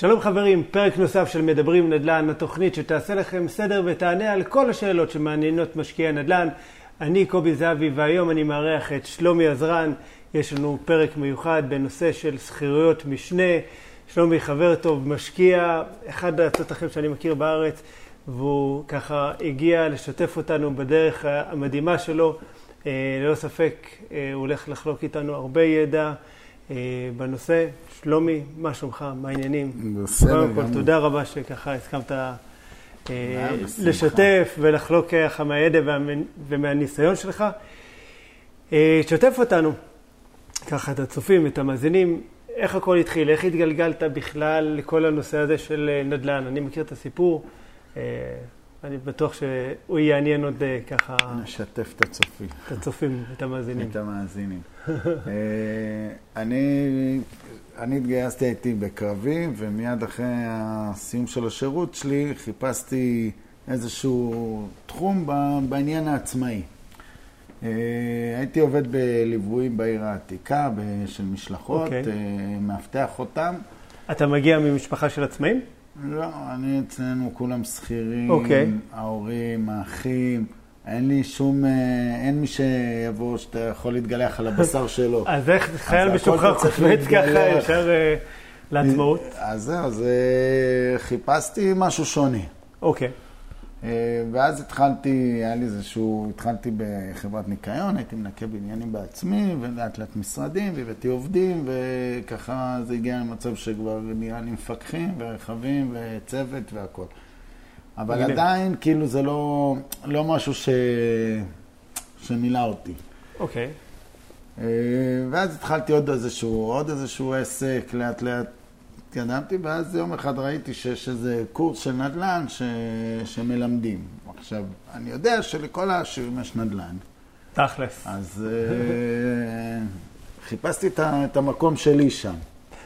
שלום חברים, פרק נוסף של מדברים נדל"ן, התוכנית שתעשה לכם סדר ותענה על כל השאלות שמעניינות משקיעי נדל"ן. אני קובי זאבי והיום אני מארח את שלומי עזראן. יש לנו פרק מיוחד בנושא של שכירויות משנה. שלומי חבר טוב, משקיע, אחד הצותחים שאני מכיר בארץ, והוא ככה הגיע לשתף אותנו בדרך המדהימה שלו. ללא ספק הוא הולך לחלוק איתנו הרבה ידע בנושא. שלומי, מה שלומך? מה העניינים? קודם כל, תודה רבה שככה הסכמת לשתף ולחלוק ככה מהידע ומהניסיון שלך. תשתף אותנו, ככה את הצופים, את המאזינים, איך הכל התחיל, איך התגלגלת בכלל לכל הנושא הזה של נדל"ן. אני מכיר את הסיפור, אני בטוח שהוא יעניין עוד ככה... נשתף את הצופים. את הצופים, את המאזינים. את המאזינים. אני התגייסתי, הייתי בקרבי, ומיד אחרי הסיום של השירות שלי חיפשתי איזשהו תחום בעניין העצמאי. הייתי עובד בליוויים בעיר העתיקה, של משלחות, מאבטח אותם. אתה מגיע ממשפחה של עצמאים? לא, אני אצלנו כולם שכירים, ההורים, האחים, אין מי שיבוא שאתה יכול להתגלח על הבשר שלו. אז איך חייל משוחרר קופץ ככה ישר לעצמאות? אז זהו, חיפשתי משהו שונה. אוקיי. ואז התחלתי בחברת ניקיון, הייתי מנקה בניינים בעצמי, ולאט לאט משרדים, ובאתי עובדים, וככה זה הגיע למצב שכבר נהיה לי מפקחים, ורחבים, וצוות והכל. אבל עדיין, כאילו, זה לא משהו שמילא אותי. אוקיי. ואז התחלתי עוד איזשהו עסק, לאט לאט. התקדמתי, ואז יום אחד ראיתי שיש איזה קורס של נדל"ן שמלמדים. עכשיו, אני יודע שלכל העשירים יש נדל"ן. תכלס. אז חיפשתי את המקום שלי שם.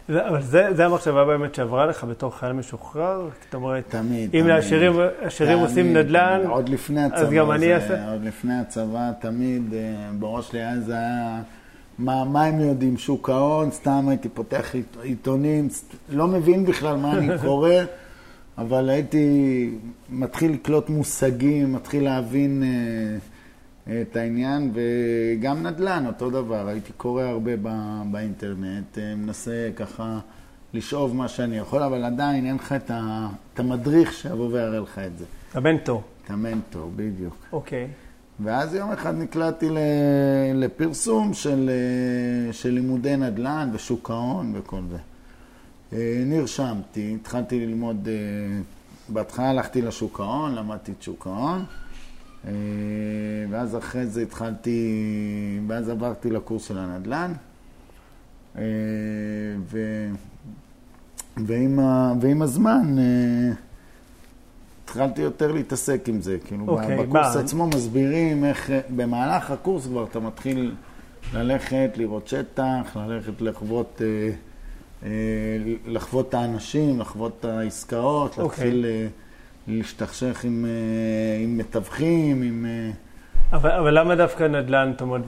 אבל זה המחשבה באמת שעברה לך בתור חייל משוחרר? זאת אומרת, תמיד. אם העשירים עושים נדל"ן, עוד לפני הצבא, אז גם אני אעשה. עוד לפני הצבא, תמיד בראש לי אז היה... מה הם יודעים? שוק ההון, סתם הייתי פותח עיתונים, לא מבין בכלל מה אני קורא, אבל הייתי מתחיל לקלוט מושגים, מתחיל להבין את העניין, וגם נדל"ן, אותו דבר, הייתי קורא הרבה באינטרנט, מנסה ככה לשאוב מה שאני יכול, אבל עדיין אין לך את המדריך שיבוא ויראה לך את זה. את המנטור. את המנטור, בדיוק. אוקיי. ואז יום אחד נקלעתי לפרסום של לימודי נדל"ן ושוק ההון וכל זה. נרשמתי, התחלתי ללמוד, בהתחלה הלכתי לשוק ההון, למדתי את שוק ההון, ואז אחרי זה ואז עברתי לקורס של הנדל"ן, ועם הזמן... התחלתי יותר להתעסק עם זה, כאילו בקורס עצמו מסבירים איך, במהלך הקורס כבר אתה מתחיל ללכת, לראות שטח, ללכת לחוות את האנשים, לחוות את העסקאות, להתחיל להשתכשך עם מתווכים, עם... אבל למה דווקא נדל"ן, זאת אומרת,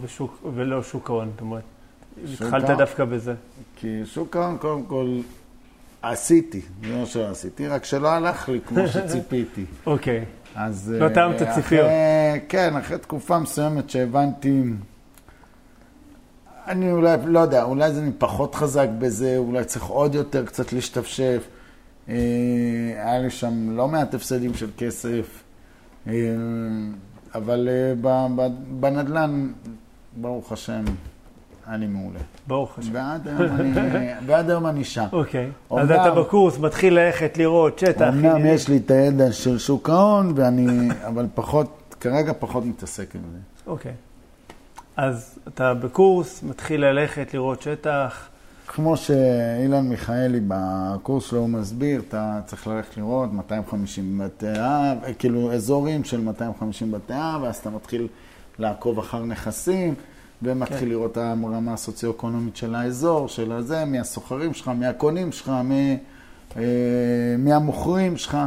ולא שוק ההון, זאת אומרת? התחלת דווקא בזה. כי שוק ההון קודם כל... עשיתי, זה מה שעשיתי, רק שלא הלך לי כמו שציפיתי. אוקיי, לא טעמת ציפיות. כן, אחרי תקופה מסוימת שהבנתי, אני אולי, לא יודע, אולי זה פחות חזק בזה, אולי צריך עוד יותר קצת להשתפשף. היה לי שם לא מעט הפסדים של כסף, אבל בנדל"ן, ברוך השם, אני מעולה. ברוך השם. ועד היום אני שם. אוקיי. אז אתה בקורס מתחיל ללכת לראות שטח. אמנם יש לי את הידע של שוק ההון, אבל כרגע פחות מתעסק עם זה. אוקיי. אז אתה בקורס מתחיל ללכת לראות שטח. כמו שאילן מיכאלי בקורס שלו הוא מסביר, אתה צריך ללכת לראות 250 בתי אב, כאילו אזורים של 250 בתי אב, ואז אתה מתחיל לעקוב אחר נכסים. ומתחיל לראות את הרמה הסוציו-אקונומית של האזור, של הזה, מהסוחרים שלך, מהקונים שלך, מהמוכרים שלך.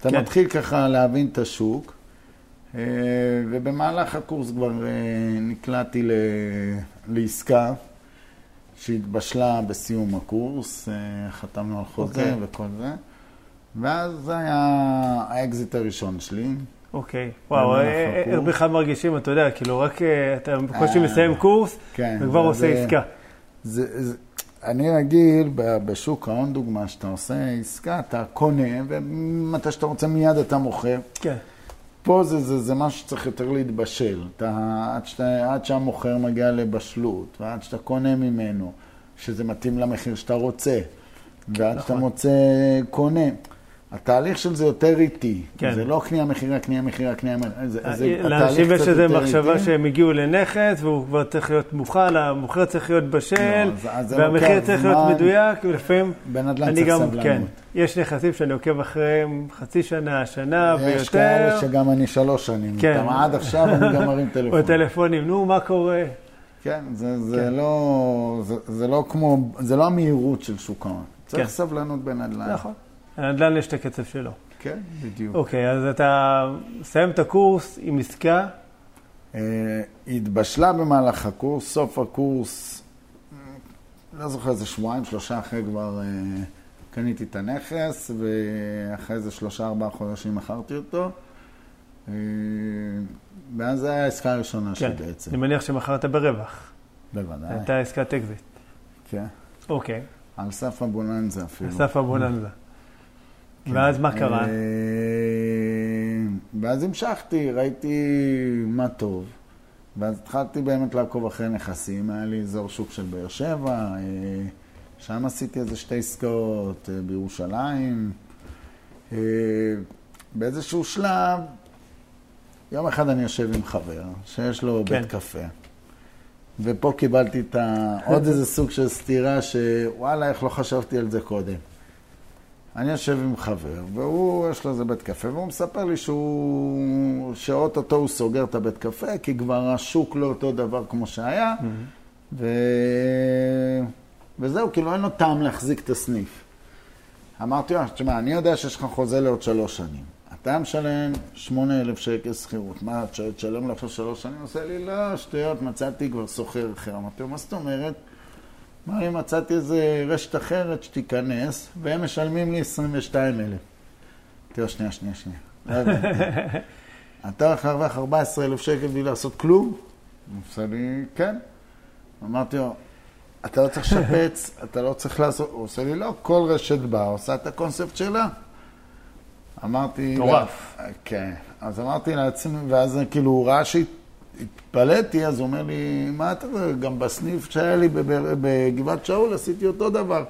אתה מתחיל ככה להבין את השוק, ובמהלך הקורס כבר נקלעתי לעסקה, שהתבשלה בסיום הקורס, חתמנו על חוזה וכל זה. ואז זה היה האקזיט הראשון שלי. אוקיי, וואו, הרבה חד מרגישים, אתה יודע, כאילו רק אתה בקושי מסיים קורס וכבר עושה עסקה. אני רגיל בשוק ההון דוגמה, שאתה עושה עסקה, אתה קונה, ומתי שאתה רוצה מיד אתה מוכר. כן. פה זה משהו שצריך יותר להתבשל. עד שהמוכר מגיע לבשלות, ועד שאתה קונה ממנו, שזה מתאים למחיר שאתה רוצה, ועד שאתה מוצא קונה. התהליך של זה יותר איטי. זה לא קנייה מחירה, קנייה מחירה, קנייה מחירה. לאנשים יש איזו מחשבה שהם הגיעו לנכס, והוא כבר צריך להיות מוכן, המוכר צריך להיות בשל, והמחיר צריך להיות מדויק, ולפעמים אני גם, כן, יש נכסים שאני עוקב אחריהם חצי שנה, שנה ויותר. יש כאלה שגם אני 3 שנים, גם עד עכשיו אני גם מרים טלפון. או טלפונים, נו, מה קורה? כן, זה לא המהירות של שוק ההון. צריך סבלנות בנדל"ן. נכון. הנדל"ן יש את הקצב שלו. כן, בדיוק. אוקיי, אז אתה סיים את הקורס עם עסקה? התבשלה במהלך הקורס, סוף הקורס, לא זוכר איזה 2-3 אחרי כבר קניתי את הנכס, ואחרי איזה 3-4 חודשים מכרתי אותו. ואז זו הייתה העסקה הראשונה שלי בעצם. אני מניח שמכרת ברווח. בוודאי. הייתה עסקת אקזיט. כן. אוקיי. על סף הבוננזה אפילו. על סף הבוננזה. ואז מה קרה? ואז המשכתי, ראיתי מה טוב, ואז התחלתי באמת לעקוב אחרי נכסים, היה לי אזור שוק של באר שבע, שם עשיתי איזה 2 עסקאות בירושלים. באיזשהו שלב, יום אחד אני יושב עם חבר, שיש לו בית קפה, ופה קיבלתי עוד איזה סוג של סתירה שוואלה, איך לא חשבתי על זה קודם. אני יושב עם חבר, והוא, יש לו איזה בית קפה, והוא מספר לי שאו-טו-טו הוא סוגר את הבית קפה, כי כבר השוק לא אותו דבר כמו שהיה, וזהו, כאילו אין לו טעם להחזיק את הסניף. אמרתי, תשמע, אני יודע שיש לך חוזה לעוד 3 שנים. אתה משלם 8,000 שקל שכירות. מה, תשלם לך 3 שנים? עושה לי, לא, שטויות, מצאתי כבר סוחר אחר. אמרתי, מה זאת אומרת? מה לי, מצאתי איזה רשת אחרת שתיכנס, והם משלמים לי 22,000. תראו, שנייה. אתה הולך להרוויח 14,000 שקל בלי לעשות כלום? הוא עושה לי, כן. אמרתי לו, אתה לא צריך לשפץ, אתה לא צריך לעשות... הוא עושה לי, לא, כל רשת באה, עושה את הקונספט שלה. אמרתי... תורף. כן. אז אמרתי לעצמי, ואז כאילו הוא ראה שהיא... התפלאתי, אז הוא אומר לי, מה אתה זה? גם בסניף שהיה לי בגבעת שאול עשיתי אותו דבר,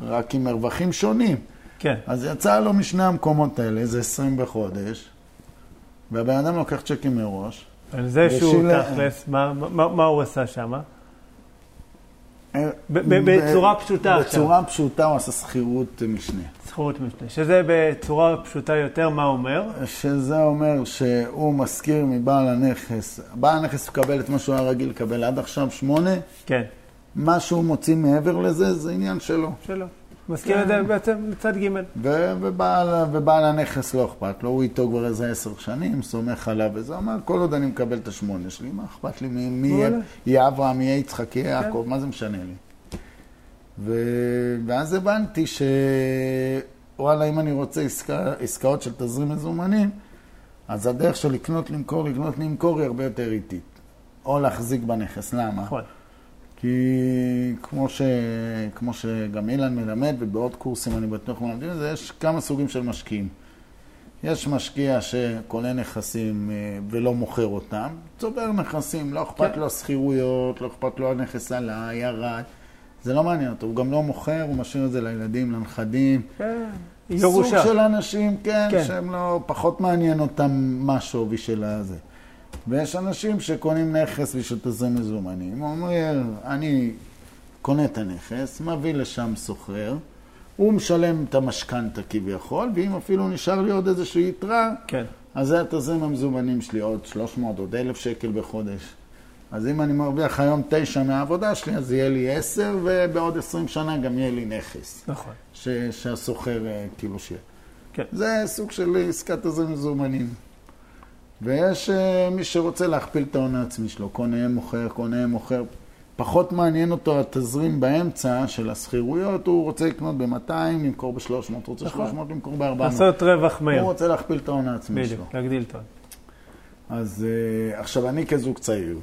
רק עם הרווחים שונים. כן. אז יצא לו משני המקומות האלה, זה 20 בחודש, והבן אדם לוקח צ'קים מראש. על זה שהוא תכלס, מה הוא עשה שם? בצורה פשוטה. בצורה פשוטה הוא עשה שכירות משנה. שכירות משנה. שזה בצורה פשוטה יותר, מה אומר? שזה אומר שהוא מזכיר מבעל הנכס. בעל הנכס מקבל את מה שהוא הרגיל, מקבל עד עכשיו 8. כן. מה שהוא מוציא מעבר לזה, זה עניין שלו. שלו. מזכיר את זה בעצם לצד ג' ובעל הנכס לא אכפת לו, הוא איתו כבר איזה 10 שנים, סומך עליו וזה אומר, כל עוד אני מקבל את 8 שלי, מה אכפת לי, מי יהיה אברהם, מי יהיה יצחק, יהיה יעקב, מה זה משנה לי? ואז הבנתי שוואלה, אם אני רוצה עסקאות של תזרים מזומנים, אז הדרך של לקנות, למכור, לקנות, למכור היא הרבה יותר איטית. או להחזיק בנכס, למה? נכון. כי כמו שגם אילן מלמד, ובעוד קורסים אני בטוח מלמדים את זה, יש כמה סוגים של משקיעים. יש משקיע שקונה נכסים ולא מוכר אותם, צובר נכסים, לא אכפת לו סחירויות, לא אכפת לו הנכס עלה, ירד. זה לא מעניין אותו, הוא גם לא מוכר, הוא משאיר את זה לילדים, לנכדים. סוג של אנשים, כן, שהם לא, פחות מעניין אותם מה שווי של הזה. ויש אנשים שקונים נכס בשביל תזרים מזומנים. הוא אומר, אני קונה את הנכס, מביא לשם סוחר, הוא משלם את המשכנתא כביכול, ואם אפילו נשאר לי עוד איזושהי יתרה, כן. אז זה התזרים המזומנים שלי, עוד 300, עוד 1,000 שקל בחודש. אז אם אני מרוויח היום 9 מהעבודה שלי, אז יהיה לי 10, ובעוד 20 שנה גם יהיה לי נכס. נכון. שהסוחר כאילו שיהיה. כן. זה סוג של עסקת תזרים מזומנים. ויש מי שרוצה להכפיל את ההון העצמי שלו, קונה, מוכר, פחות מעניין אותו התזרים באמצע של הסחירויות, הוא רוצה לקנות ב-200, למכור ב-300, הוא רוצה 300, למכור ב-400. לעשות רווח מהיר. הוא רוצה להכפיל את ההון העצמי שלו. להגדיל את ההון. אז עכשיו אני כזוג צעיר,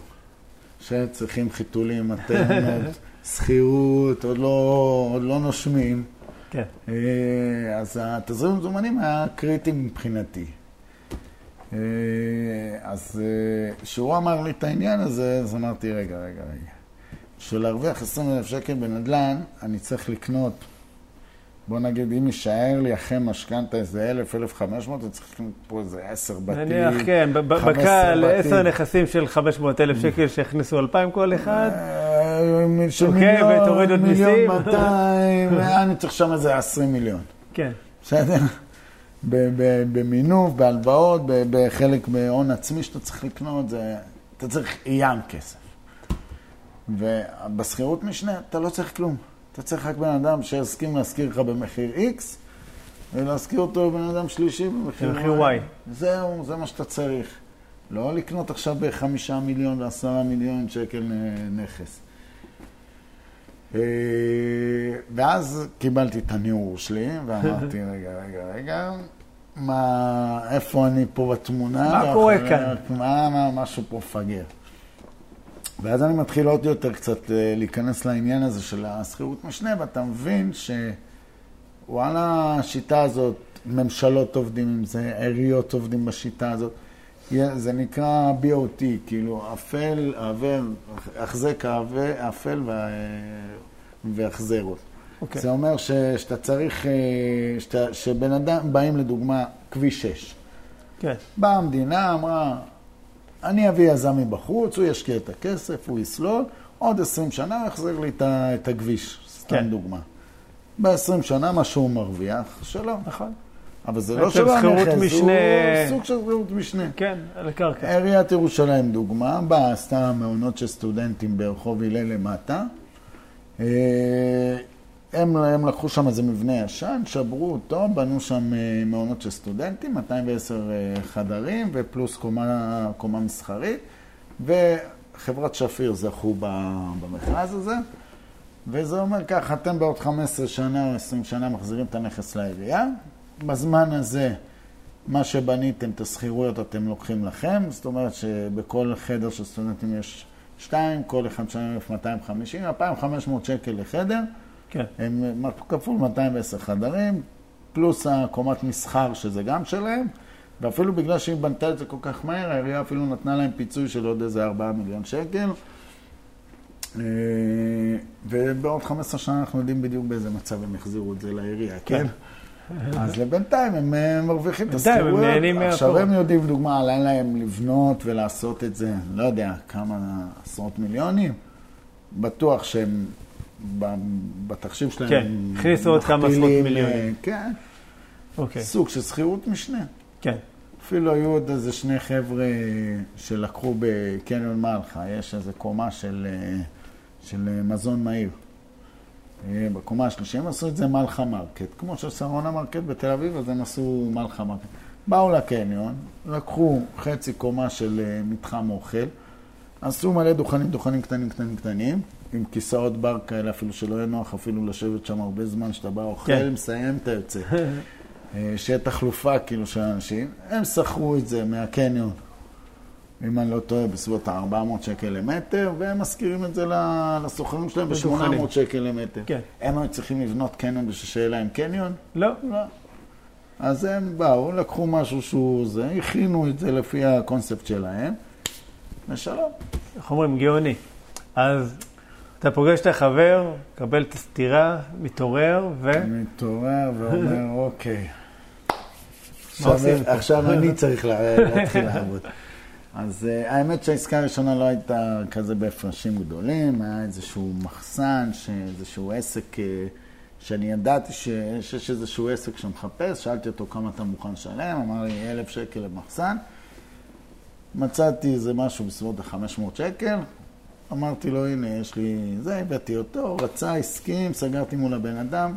שצריכים חיתולים, מתנות, סחירות, עוד לא נושמים. כן. אז התזרים המזומנים היה קריטי מבחינתי. אז כשהוא אמר לי את העניין הזה, אז אמרתי, רגע. בשביל להרוויח 20,000 שקל בנדלן, אני צריך לקנות, בוא נגיד, אם יישאר לי אחרי משכנתא איזה 1,000-1,500, אני צריך לקנות פה איזה 10 בתים. נניח, כן, בקל 10 נכסים של 500,000 שקל שהכניסו 2,000 כל אחד. ותורידו את מיסים. 1,200,000, אני צריך שם איזה 20 מיליון. כן. בסדר? במינוף, בהלוואות, בחלק בהון עצמי שאתה צריך לקנות, אתה צריך ים כסף. ובשכירות משנה אתה לא צריך כלום. אתה צריך רק בן אדם שיסכים להשכיר לך במחיר X, ולהשכיר אותו בן אדם שלישי במחיר Y. זהו, זה מה שאתה צריך. לא לקנות עכשיו ב5 מיליון ו10 מיליון שקל נכס. ואז קיבלתי את הניעור שלי, ואמרתי, רגע, איפה אני פה בתמונה? מה קורה כאן? משהו פה פגר. ואז אני מתחיל עוד יותר קצת להיכנס לעניין הזה של הסחירות משנה, ואתה מבין שוואלה, השיטה הזאת, ממשלות עובדים עם זה, עיריות עובדים בשיטה הזאת, זה נקרא BOT, כאילו, אפל, עבר, החזק, אפל והחזרות. Okay. זה אומר שאתה צריך, שבן אדם, באים לדוגמה, כביש 6. Okay. באה המדינה, אמרה, אני אביא יזם מבחוץ, הוא ישקיע את הכסף, הוא יסלול, עוד 20 שנה הוא יחזיר לי את הכביש, סתם okay. דוגמה. ב-20 שנה משהו מרוויח, שלא. נכון. אבל זה לא שלא נכס, הוא סוג של סחירות משנה. כן, על הקרקע. עיריית ירושלים דוגמה, בה עשתה מעונות של סטודנטים ברחוב הלל למטה. הם לקחו שם איזה מבנה ישן, שברו אותו, בנו שם מעונות של סטודנטים, 210 חדרים ופלוס קומה מסחרית. וחברת שפיר זכו במכרז הזה. וזה אומר כך, אתם בעוד 15 שנה או 20 שנה מחזירים את הנכס לעירייה. בזמן הזה, מה שבניתם, את הסחירויות אתם לוקחים לכם, זאת אומרת שבכל חדר של סטודנטים יש 2, כל אחד שנה 1,250, 2,500 שקל לחדר, כן. הם כפול 210 חדרים, פלוס הקומת מסחר שזה גם שלהם, ואפילו בגלל שהיא בנתה את זה כל כך מהר, העירייה אפילו נתנה להם פיצוי של עוד איזה 4 מיליון שקל, ובעוד 15 שנה אנחנו יודעים בדיוק באיזה מצב הם יחזירו את זה לעירייה, כן? אז לבינתיים הם מרוויחים את הסחירויות. עכשיו הם יודעים דוגמה, עליהם להם לבנות ולעשות את זה, לא יודע, כמה עשרות מיליונים. בטוח שהם, בתחשיב שלהם... כן, הכניסו עוד כמה עשרות מיליונים. כן, סוג של סחירות משנה. כן. אפילו היו עוד איזה שני חבר'ה שלקחו בקניון מלחה, יש איזו קומה של מזון מהיר. בקומה השלישי הם עשו את זה מלחה מרקט, כמו ששרונה מרקט בתל אביב, אז הם עשו מלחה מרקט. באו לקניון, לקחו חצי קומה של מתחם אוכל, עשו מלא דוכנים קטנים, עם כיסאות בר כאלה, אפילו שלא יהיה נוח, אפילו לשבת שם הרבה זמן שאתה בא אוכל, כן. מסיים, אתה יוצא. שיהיה תחלופה כאילו של האנשים, הם שכרו את זה מהקניון. אם אני לא טועה, בסביבות 400 שקל למטר, והם מזכירים את זה לסוחרים שלהם ב-800 שקל למטר. כן. הם היו צריכים לבנות קניון בשביל להם קניון? לא. אז הם באו, לקחו משהו שהוא זה, הכינו את זה לפי הקונספט שלהם, ושלום. איך אומרים, גאוני. אז אתה פוגש את החבר, קבל את הסתירה, מתעורר ו... מתעורר ואומר, אוקיי. עכשיו אני צריך להתחיל לעבוד. אז האמת שהעסקה הראשונה לא הייתה כזה בהפרשים גדולים, היה איזשהו מחסן, איזשהו עסק שאני ידעתי שיש איזשהו עסק שמחפש, שאלתי אותו כמה אתה מוכן שלם, אמר לי 1,000 שקל למחסן, מצאתי איזה משהו בסביבות 500 שקל, אמרתי לו הנה יש לי זה, הבאתי אותו, רצה, הסכים, סגרתי מול הבן אדם,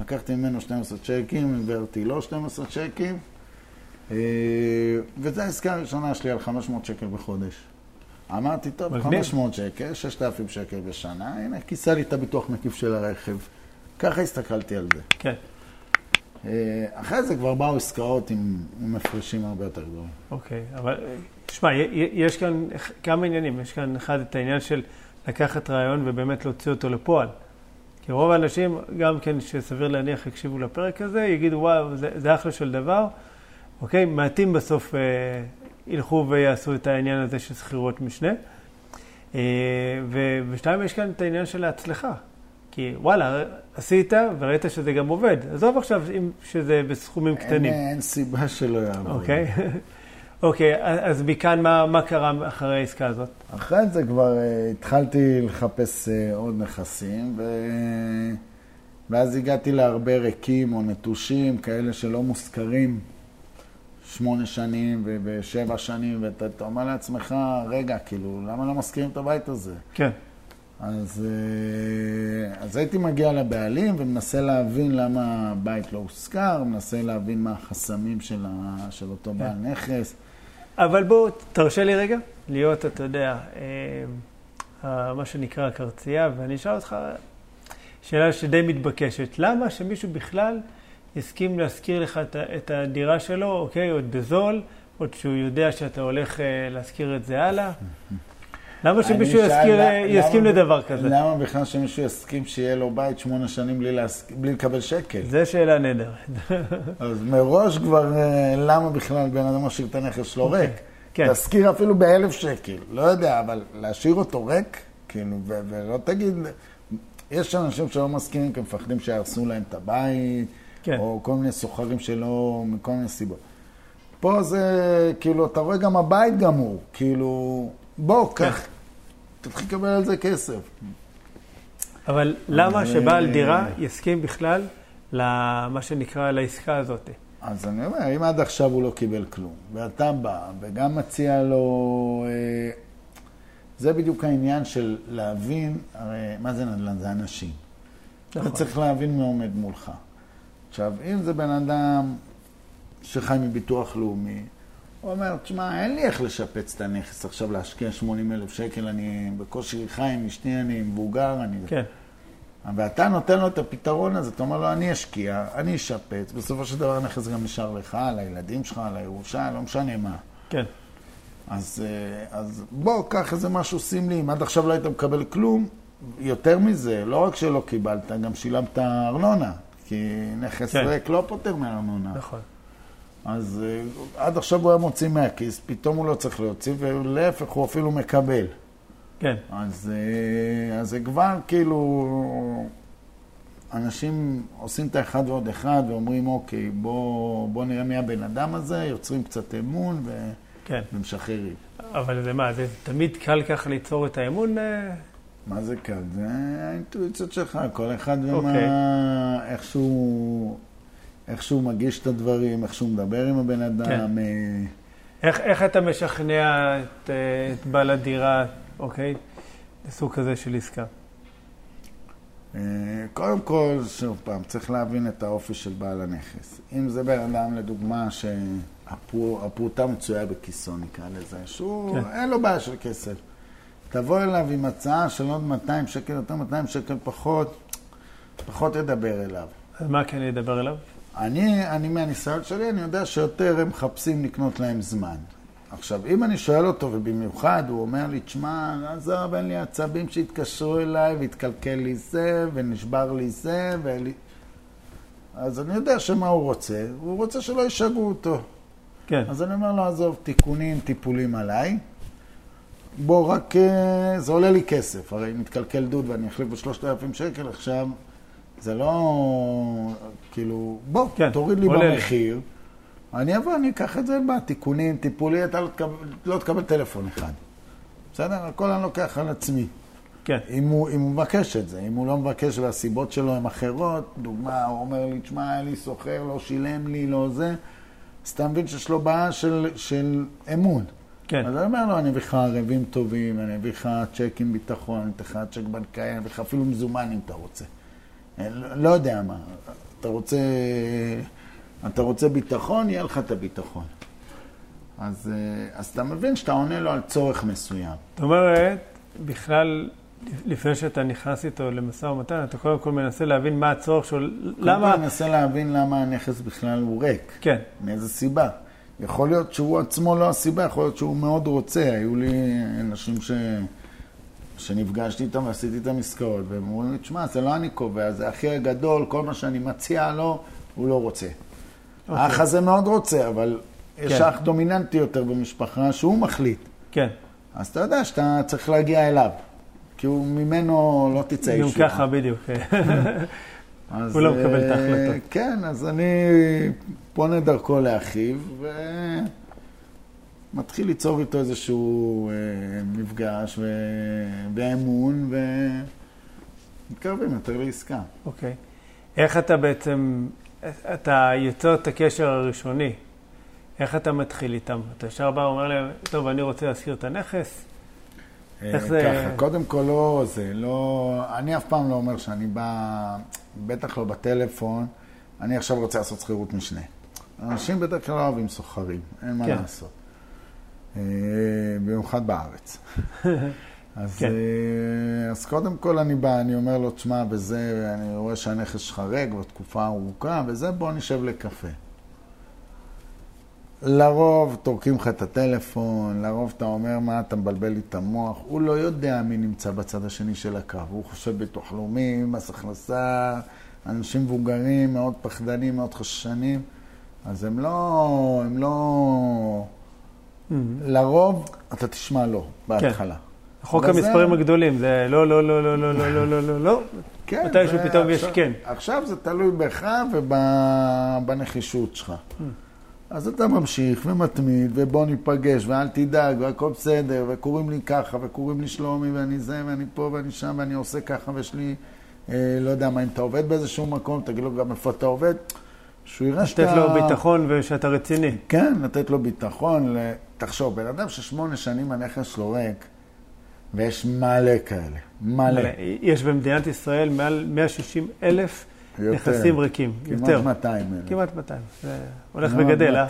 לקחתי ממנו 12 צ'קים, עברתי לו 12 צ'קים, וזו העסקה הראשונה שלי על 500 שקל בחודש. אמרתי, טוב, 500 שקל, 6,000 שקל בשנה, הנה, כיסה לי את הביטוח מקיף של הרכב. ככה הסתכלתי על זה. כן. אחרי זה כבר באו עסקאות עם מפרשים הרבה יותר גדולים. אוקיי, אבל תשמע, יש כאן כמה עניינים. יש כאן אחד את העניין של לקחת רעיון ובאמת להוציא אותו לפועל. כי רוב האנשים, גם כן שסביר להניח, יקשיבו לפרק הזה, יגידו, וואו, זה אחלה של דבר. אוקיי, מעטים בסוף ילכו ויעשו את העניין הזה של שכירות משנה. ושתיים, יש כאן את העניין של ההצלחה. כי וואלה, עשית וראית שזה גם עובד. עזוב עכשיו שזה בסכומים קטנים. אין סיבה שלא יעבור. אוקיי. אוקיי, אז מכאן מה קרה אחרי העסקה הזאת? אחרי זה כבר התחלתי לחפש עוד נכסים, ואז הגעתי להרבה ריקים או נטושים, כאלה שלא מוזכרים 8 שנים ו7 שנים, ואתה אומר לעצמך, רגע, כאילו, למה לא מזכירים את הבית הזה? כן. אז הייתי מגיע לבעלים ומנסה להבין למה הבית לא הוזכר, מנסה להבין מה החסמים של אותו בעל נכס. אבל בוא, תרשה לי רגע להיות, אתה יודע, מה שנקרא הקרצייה, ואני אשאל אותך שאלה שדי מתבקשת. למה שמישהו בכלל יסכים להזכיר לך את הדירה שלו, אוקיי, עוד בזול, עוד שהוא יודע שאתה הולך להזכיר את זה הלאה? למה שמישהו יסכים לדבר כזה? למה בכלל שמישהו יסכים שיהיה לו בית 8 שנים בלי לקבל שקל? זה שאלה נהדרת. אז מראש כבר, למה בכלל בן אדם משאיר את הנכס שלו ריק? תזכיר אפילו ב1,000 שקל, לא יודע, אבל להשאיר אותו ריק, כאילו, ולא תגיד, יש אנשים שלא מסכימים, כי מפחדים שיהרסו להם את הבית, או כל מיני סוחרים שלא, מכל מיני סיבות. פה זה, כאילו, אתה רואה גם הבית גמור, כאילו... בוא, כך, תתחיל לקבל על זה כסף. אבל למה שבעל דירה יסכים בכלל למה שנקרא לעסקה הזאת? אז אני אומר, אם עד עכשיו הוא לא קיבל כלום, ואתה בא וגם מציע לו, זה בדיוק העניין של להבין, הרי מה זה נדל"ן? זה אנשים. אתה צריך להבין מה עומד מולך. עכשיו, אם זה בן אדם שחי מביטוח לאומי, הוא אומר, תשמע, אין לי איך לשפץ את הנכס עכשיו להשקיע 80,000 שקל, אני בקושי חי עם אשתי, אני מבוגר, אני... כן. ואתה נותן לו את הפתרון הזה, אתה אומר לו, אני אשקיע, אני אשפץ, בסופו של דבר הנכס גם נשאר לך, על הילדים שלך, על הירושה, לא משנה מה. כן. אז בוא, קח איזה משהו סמלי, אם עד עכשיו לא היית מקבל כלום, יותר מזה, לא רק שלא קיבלת, גם שילמת ארנונה, כי נכס ריק לא פותר מארנונה. נכון. אז עד עכשיו הוא היה מוציא מהכיס, פתאום הוא לא צריך להוציא, ולהפך הוא אפילו מקבל. כן. אז זה כבר כאילו, אנשים עושים את האחד ועוד אחד, ואומרים, אוקיי, בוא נראה מי הבן אדם הזה, יוצרים קצת אמון ומשחררים. אבל זה מה, זה תמיד קל ככה ליצור את האמון? מה זה קל? זה האינטואיציות שלך, כל אחד ומה, איכשהו... איך שהוא מגיש את הדברים, איך שהוא מדבר עם הבן אדם. איך אתה משכנע את בעל הדירה, אוקיי? לסוג כזה של עסקה. קודם כל, שוב פעם, צריך להבין את האופי של בעל הנכס. אם זה בן אדם, לדוגמה, שהפרוטה מצויה בכיסו, נקרא לזה, שהוא אין לו בעיה של כסף. תבוא אליו עם הצעה של עוד 200 שקל, יותר 200 שקל פחות ידבר אליו. אז מה כן ידבר אליו? אני מהניסיון שלי, אני יודע שיותר הם מחפשים לקנות להם זמן. עכשיו, אם אני שואל אותו, ובמיוחד הוא אומר לי, תשמע, עזוב, אין לי עצבים שהתקשרו אליי, והתקלקל לי זה, ונשבר לי זה, אז אני יודע שמה הוא רוצה, הוא רוצה שלא ישגעו אותו. כן. אז אני אומר לו, עזוב, תיקונים, טיפולים עליי, בוא רק, זה עולה לי כסף, הרי אם יתקלקל דוד ואני אחליף ב3,000 שקל עכשיו, זה לא, כאילו, בוא, כן, תוריד לי במחיר. אני אבוא, אני אקח את זה בתיקונים, טיפולי, אתה לא תקבל טלפון אחד. בסדר? הכל אני לוקח על עצמי. כן. אם הוא מבקש את זה, אם הוא לא מבקש והסיבות שלו הן אחרות, דוגמה, הוא אומר לי, תשמע, היה לי סוחר, לא שילם לי, לא זה, אז אתה מבין שיש לו בעיה של אמון. כן. אז אני אומר לו, אני אביא לך ערבים טובים, אני אביא לך צ'ק עם ביטחון, אני אביא לך צ'ק בנקאי, אני אביא לך אפילו מזומן אם אתה רוצה. לא יודע מה, אתה רוצה ביטחון, יהיה לך את הביטחון. אז אתה מבין שאתה עונה לו על צורך מסוים. זאת אומרת, בכלל, לפני שאתה נכנס איתו למשא ומתן, אתה קודם כל מנסה להבין מה הצורך שלו, למה... קודם כל מנסה להבין למה הנכס בכלל הוא ריק. כן. מאיזה סיבה. יכול להיות שהוא עצמו לא הסיבה, יכול להיות שהוא מאוד רוצה. היו לי אנשים שנפגשתי איתם ועשיתי איתם עסקאות, והם אומרים לי, תשמע, זה לא אני קובע, זה הכי הגדול, כל מה שאני מציע לו, הוא לא רוצה. אוקיי. האח הזה מאוד רוצה, אבל... יש כן. אח דומיננטי יותר במשפחה שהוא מחליט. כן. אז אתה יודע שאתה צריך להגיע אליו, כי הוא ממנו לא תצא אישו. גם ככה, בדיוק. הוא לא מקבל את ההחלטות. כן, אז אני פונה דרכו לאחיו, ומתחיל ליצור איתו איזשהו מפגש ואמון, ומתקרבים יותר לעסקה. אוקיי. איך אתה בעצם, אתה יוצר את הקשר הראשוני? איך אתה מתחיל איתם? אתה ישר בא ואומר להם, טוב, אני רוצה להשכיר את הנכס? איך זה... ככה, קודם כל לא, זה לא... אני אף פעם לא אומר שאני בא, בטח לא בטלפון, אני עכשיו רוצה לעשות שכירות משנה. אנשים בטח לא אוהבים סוחרים, אין מה לעשות. במיוחד בארץ. אז קודם כל אני בא, אני אומר לו, תשמע, וזה, אני רואה שהנכס שחרג בתקופה ארוכה, וזה בוא נשב לקפה. לרוב תורקים לך את הטלפון, לרוב אתה אומר מה, אתה מבלבל לי את המוח, הוא לא יודע מי נמצא בצד השני של הקו, הוא חושב ביטוח לאומי, מס הכנסה, אנשים מבוגרים, מאוד פחדנים, מאוד חששנים, אז הם לא... לרוב אתה תשמע לא, בהתחלה. חוק המספרים הגדולים, זה לא, לא, לא, לא, לא, לא, לא, לא, לא, מתי שהוא פתאום יש כן. עכשיו זה תלוי בך ובנחישות שלך. אז אתה ממשיך ומתמיד, ובוא ניפגש, ואל תדאג, והכל בסדר, וקוראים לי ככה, וקוראים לי שלומי, ואני זה, ואני פה, ואני שם, ואני עושה ככה, ויש לי, לא יודע מה, אם אתה עובד באיזשהו מקום, תגיד לו גם איפה אתה עובד, שהוא יראה שאתה... לתת לו ביטחון ושאתה רציני. כן, לתת לו ביטחון, תחשוב, בן אדם ש8 שנים הנכס שלו ריק, ויש מלא כאלה, מלא. יש במדינת ישראל מעל 160,000 נכסים ריקים, יותר. כמעט 200. כמעט 200. זה הולך וגדל, אה?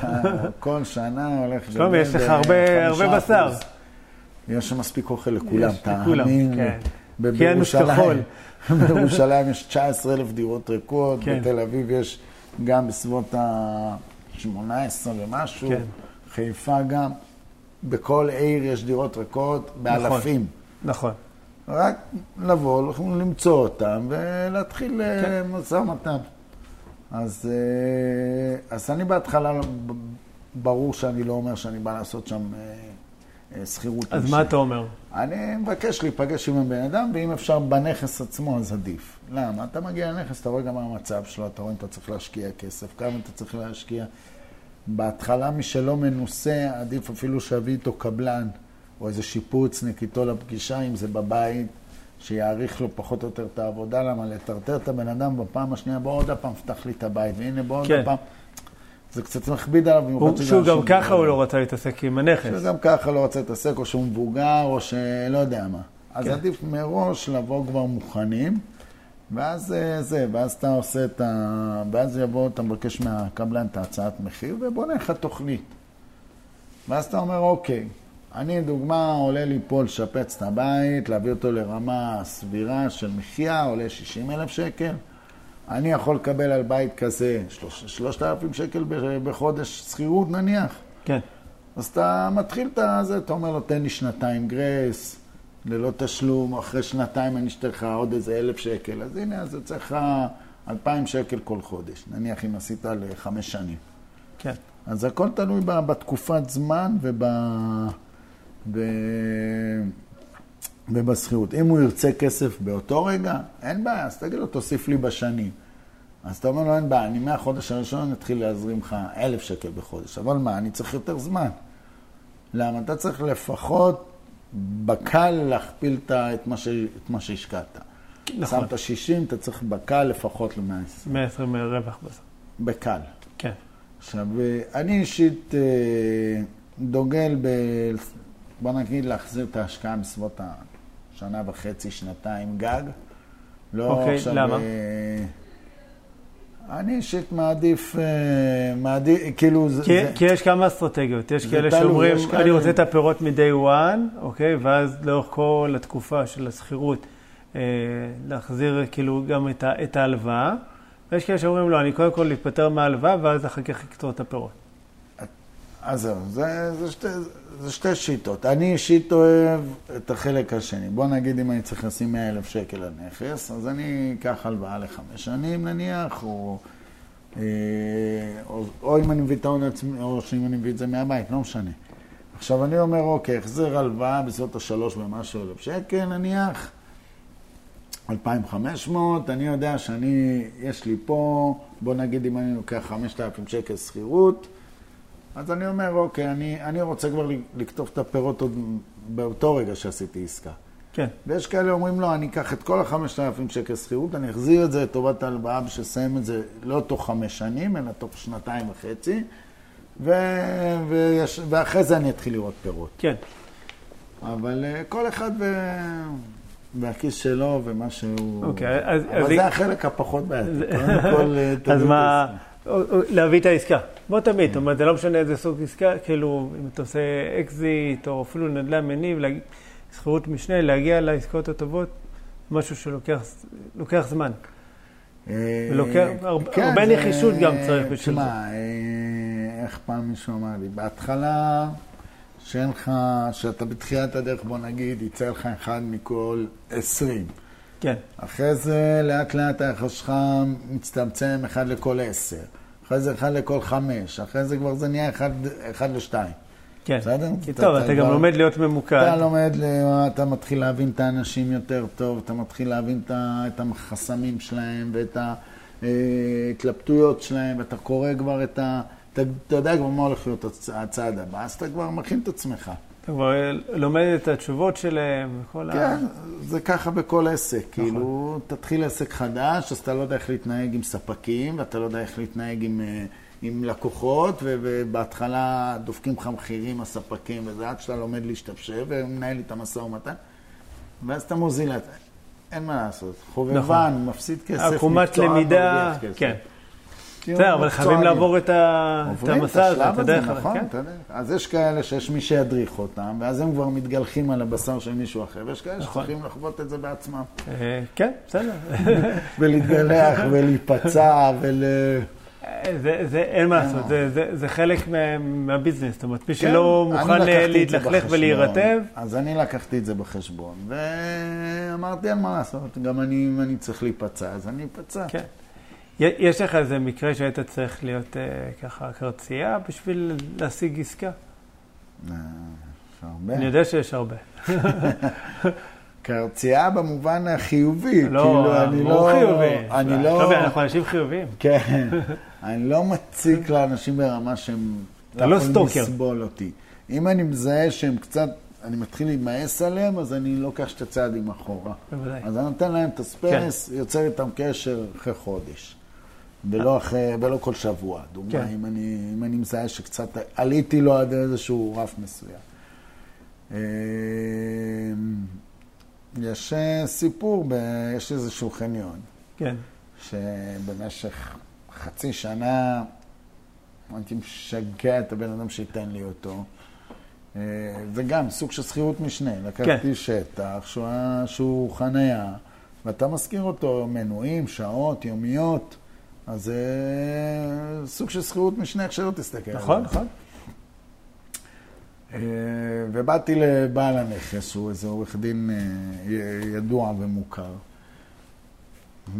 כל שנה הולך וגדל. שלומי, יש לך הרבה בשר. יש מספיק אוכל לכולם, תאמין. בבירושלים. בירושלים יש 19,000 דירות ריקות, בתל אביב יש גם בסביבות ה-18 ומשהו, חיפה גם. בכל עיר יש דירות ריקות באלפים. נכון. רק לבוא, למצוא אותם ולהתחיל משא ומתן. אז אני בהתחלה, ברור שאני לא אומר שאני בא לעשות שם שכירות. אז מה אתה אומר? אני מבקש להיפגש עם הבן אדם, ואם אפשר בנכס עצמו, אז עדיף. למה? אתה מגיע לנכס, אתה רואה גם מה המצב שלו, אתה רואה אם אתה צריך להשקיע כסף, כמה אתה צריך להשקיע. בהתחלה מי שלא מנוסה, עדיף אפילו שיביא איתו קבלן. או איזה שיפוץ נקיתו לפגישה, אם זה בבית, שיעריך לו פחות או יותר את העבודה, למה לתרטר את הבן אדם בפעם השנייה, בוא עוד הפעם, פתח לי את הבית, והנה בוא עוד הפעם. זה קצת מכביד עליו. שהוא גם ככה הוא לא רצה להתעסק עם הנכס. שהוא גם ככה לא רצה להתעסק, או שהוא מבוגר, או שלא יודע מה. אז עדיף מראש לבוא כבר מוכנים, ואז זה, ואז אתה עושה את ה... ואז יבוא, אתה מבקש מהקבלן את ההצעת מחיר, ובונה לך תוכנית. ואז אתה אומר, אוקיי. אני, דוגמה, עולה לי פה לשפץ את הבית, להביא אותו לרמה סבירה של מחיה, עולה 60,000 שקל. אני יכול לקבל על בית כזה 3,000 שקל בחודש שכירות נניח. כן. אז אתה מתחיל את זה, אתה אומר לו, תן לי 2 גרייס, ללא תשלום, אחרי 2 אני אשתה לך עוד איזה 1,000 שקל. אז הנה, אז יוצא לך 2,000 שקל כל חודש, נניח אם עשית ל5 שנים. כן. אז הכל תלוי בתקופת זמן ובשכירות. אם הוא ירצה כסף באותו רגע, אין בעיה, אז תגיד לו, תוסיף לי בשנים. אז אתה אומר לו, אין בעיה, אני מהחודש הראשון נתחיל להזרים לך 1,000 שקל בחודש. אבל מה, אני צריך יותר זמן. למה? אתה צריך לפחות בקל להכפיל את מה שהשקעת. נכון. שמת 60, אתה צריך בקל לפחות ל-120. 120 רווח בסך. בקל. כן. עכשיו, אני אישית דוגל בוא נגיד להחזיר את ההשקעה בסביבות השנה וחצי, שנתיים גג. לא עכשיו... למה? אני אישית מעדיף, כאילו... כי יש כמה אסטרטגיות, יש כאלה שאומרים, אני רוצה את הפירות מדי וואן, אוקיי, ואז לאורך כל התקופה של הסחירות, להחזיר כאילו גם את ההלוואה, ויש כאלה שאומרים, לא, אני קודם כל להיפטר מההלוואה, ואז אחר כך לקטור את הפירות. אז זהו, זה שתי שיטות. אני אישית אוהב את החלק השני. בוא נגיד אם אני צריך לשים 100,000 שקל על נכס, אז אני אקח הלוואה ל5 שנים נניח, או אם אני מביא את ההון עצמי, או שאם אני מביא את זה מהבית, לא משנה. עכשיו אני אומר, אוקיי, החזר הלוואה בסביבות 3,000 ומשהו שקל נניח, 2,500, אני יודע שאני, יש לי פה, בוא נגיד אם אני לוקח 5,000 שקל שכירות, אז אני אומר, אוקיי, אני רוצה כבר לכתוב את הפירות עוד באותו רגע שעשיתי עסקה. כן. ויש כאלה אומרים, לא, אני אקח את כל 5,000 שקל שכירות, אני אחזיר את זה לטובת ההלוואה שסיים את זה לא תוך 5 שנים, אלא תוך 2.5 שנים, ואחרי זה אני אתחיל לראות פירות. כן. אבל כל אחד והכיס שלו ומה שהוא... אוקיי, אז... אבל זה החלק הפחות בעייתי. אז מה... להביא את העסקה. בוא תמיד, זאת אומרת, זה לא משנה איזה סוג עסקה, כאילו, אם אתה עושה אקזיט, או אפילו נדל"ן מניב, סחירות משנה, להגיע לעסקאות הטובות, משהו שלוקח זמן. הרבה נחישות גם צריך בשביל זה. תשמע, איך פעם מישהו אמר לי, בהתחלה, שאתה בתחילת הדרך, בוא נגיד, יצא לך 1 מכל 20. כן. אחרי זה, לאט לאט היחס שלך מצטמצם 1 לכל 10. אחרי זה 1 לכל 5. אחרי זה כבר זה נהיה 1 ל2. כן. בסדר? טוב, אתה גם לומד להיות ממוקד. אתה לומד, אתה מתחיל להבין את האנשים יותר טוב, אתה מתחיל להבין את החסמים שלהם ואת ההתלבטויות שלהם, ואתה קורא כבר את ה... אתה יודע כבר מה הולך להיות הצעד הבא, אז אתה כבר מכין את עצמך. אתה כבר לומד את התשובות שלהם וכל ה... כן, זה ככה בכל עסק. כאילו, תתחיל עסק חדש, אז אתה לא יודע איך להתנהג עם ספקים, ואתה לא יודע איך להתנהג עם לקוחות, ובהתחלה דופקים לך מחירים הספקים, וזה עד שאתה לומד להשתפשף, ומנהל את המשא ומתן, ואז אתה מוזיל את זה. אין מה לעשות. חובבן, מפסיד כסף, עקומת למידה, כן. בסדר, אבל חייבים לעבור את המסע הזה, את הדרך. נכון, את הדרך. אז יש כאלה שיש מי שידריך אותם, ואז הם כבר מתגלחים על הבשר של מישהו אחר, ויש כאלה שצריכים לחוות את זה בעצמם. כן, בסדר. ולהתגלח ולהיפצע ול... זה אין מה לעשות, זה חלק מהביזנס, זאת אומרת, מי שלא מוכן להתלכלך ולהירטב. אז אני לקחתי את זה בחשבון, ואמרתי, אין מה לעשות, גם אני צריך להיפצע, אז אני איפצע. כן. יש לך איזה מקרה שהיית צריך להיות ככה קרצייה בשביל להשיג עסקה? יש הרבה. אני יודע שיש הרבה. קרצייה במובן החיובי. לא, הוא חיובי. אנחנו אנשים חיוביים. כן. אני לא מציק לאנשים ברמה שהם... אתה לא סטוקר. לסבול אותי. אם אני מזהה שהם קצת... אני מתחיל להימאס עליהם, אז אני לוקח שתי צעדים אחורה. אז אני נותן להם את הספייס, יוצר איתם קשר אחרי חודש. ולא כל שבוע, דוגמה, אם אני מזהה שקצת עליתי לו עד איזשהו רף מסוים. יש סיפור, יש איזשהו חניון, שבמשך 0.5 שנה הייתי משגע את הבן אדם שייתן לי אותו. זה גם סוג של שכירות משנה, לקחתי שטח שהוא חניה, ואתה מזכיר אותו מנויים, שעות, יומיות, אז זה סוג של שכירות משנה, איך שלא תסתכל. נכון, נכון. ובאתי לבעל הנכס, הוא איזה עורך דין ידוע ומוכר.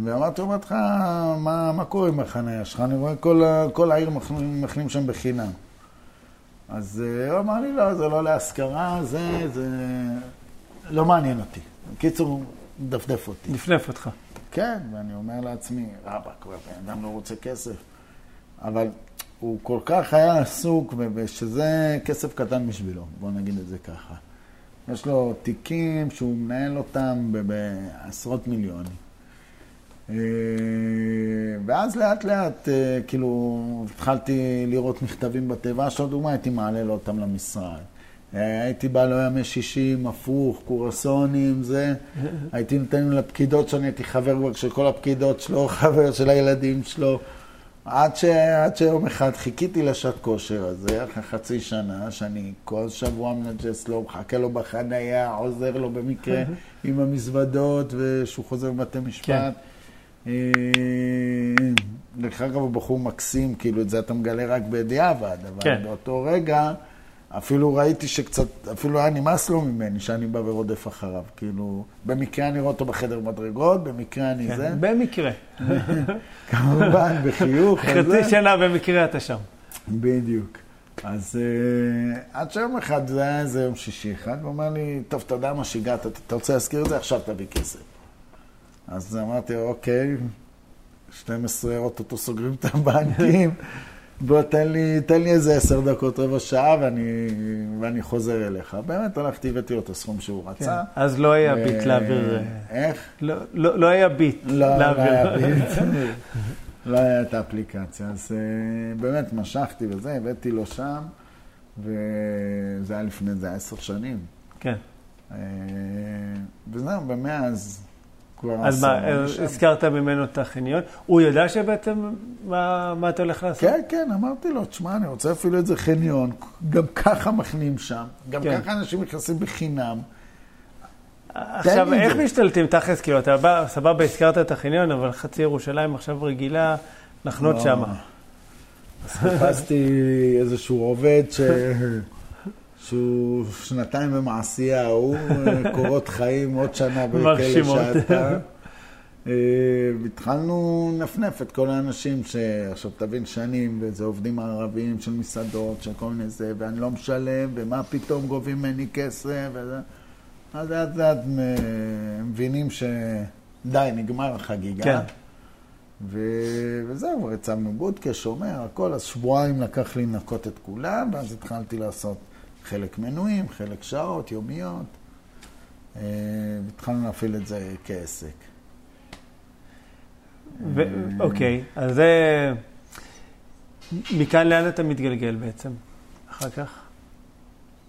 ואמרתי לך, מה קורה עם החניה שלך? אני רואה כל העיר מחנים שם בחינם. אז הוא אמר לי, לא, זה לא להשכרה, זה לא מעניין אותי. קיצור, דפדף אותי. דפדף אותך. כן, ואני אומר לעצמי, רבא, כבר אדם לא רוצה כסף. אבל הוא כל כך היה עסוק, ושזה כסף קטן בשבילו, בואו נגיד את זה ככה. יש לו תיקים שהוא מנהל אותם בעשרות מיליונים. ואז לאט לאט, כאילו, התחלתי לראות מכתבים בטבע, שעוד דוגמה הייתי מעלה לו אותם למשרד. הייתי בא לו ימי 60, הפוך, קורסונים, זה. הייתי נותן לפקידות שאני הייתי חבר כבר, כשכל הפקידות שלו, חבר של הילדים שלו. עד שיום אחד חיכיתי לשעת כושר הזה, אחרי חצי שנה, שאני כל שבוע מנג'ס לו, מחכה לו בחנייה, עוזר לו במקרה עם המזוודות, ושהוא חוזר בבתי משפט. דרך אגב, הבחור מקסים, כאילו את זה אתה מגלה רק בדיעבד, אבל באותו רגע, אפילו ראיתי שקצת, אפילו היה נמאס לו ממני, שאני בא ורודף אחריו. כאילו, במקרה אני רואה אותו בחדר מדרגות, במקרה אני זה. במקרה. כמובן, בחיוך. חצי שנה במקרה אתה שם. בדיוק. אז עד שיום אחד, זה היה איזה יום שישי אחד, הוא אמר לי, טוב, אתה יודע מה שהגעת, אתה רוצה להזכיר את זה? עכשיו תביא כסף. אז אמרתי, אוקיי, 12 אוטוטו סוגרים את הבנקים. בוא, תן לי איזה 10 דקות, רבע שעה, ואני חוזר אליך. באמת, הלכתי הבאתי לו את הסכום שהוא רצה. אז לא היה ביט להעביר. איך? לא היה ביט להעביר. לא היה את האפליקציה. אז באמת, משכתי וזה, הבאתי לו שם, וזה היה לפני, זה היה 10 שנים. כן. וזהו, ומאז... אז מה, הזכרת ממנו את החניון? הוא ידע שבעצם מה אתה הולך לעשות? כן, כן, אמרתי לו, תשמע, אני רוצה אפילו איזה חניון, גם ככה מכנים שם, גם ככה אנשים נכנסים בחינם. עכשיו, איך משתלטים תחס? כאילו, אתה בא, סבבה, הזכרת את החניון, אבל חצי ירושלים עכשיו רגילה לחנות שם. אז חיפשתי איזשהו עובד שהוא 2 במעשייה, הוא קורות חיים עוד שנה בכלא שעתה. התחלנו נפנף את כל האנשים שעכשיו תבין שנים, וזה עובדים ערבים של מסעדות, של כל מיני זה, ואני לא משלם, ומה פתאום גובים ממני כסף, וזה. אז עד מבינים שדי, נגמר החגיגה. כן. וזהו, רצמנו בודקה, שומר, הכל. אז שבועיים לקח לי לנקות את כולם, ואז התחלתי לעשות. חלק מנויים, חלק שעות, יומיות. התחלנו להפעיל את זה כעסק. אוקיי, אז זה... מכאן לאן אתה מתגלגל בעצם? אחר כך?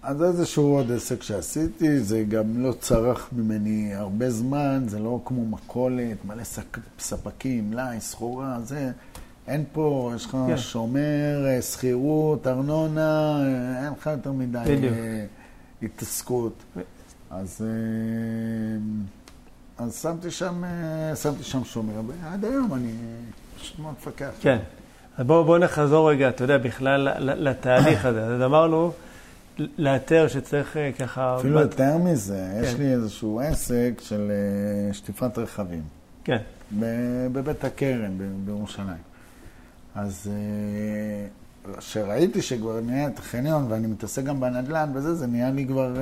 אז איזשהו עוד עסק שעשיתי, זה גם לא צרך ממני הרבה זמן, זה לא כמו מכולת, מלא ספקים, לי, סחורה, זה... אין פה, יש לך שומר, סחירות, ארנונה, אין לך יותר מדי התעסקות. אז שמתי שם שומר, עד היום אני פשוט מאוד מפקח. כן, אז בואו נחזור רגע, אתה יודע, בכלל לתהליך הזה. אז אמרנו, לאתר שצריך ככה... אפילו יותר מזה, יש לי איזשהו עסק של שטיפת רכבים. כן. בבית הקרן, בירושלים. אז שראיתי שכבר נהיה את החניון, ואני מתעסק גם בנדלן וזה, זה נהיה לי כבר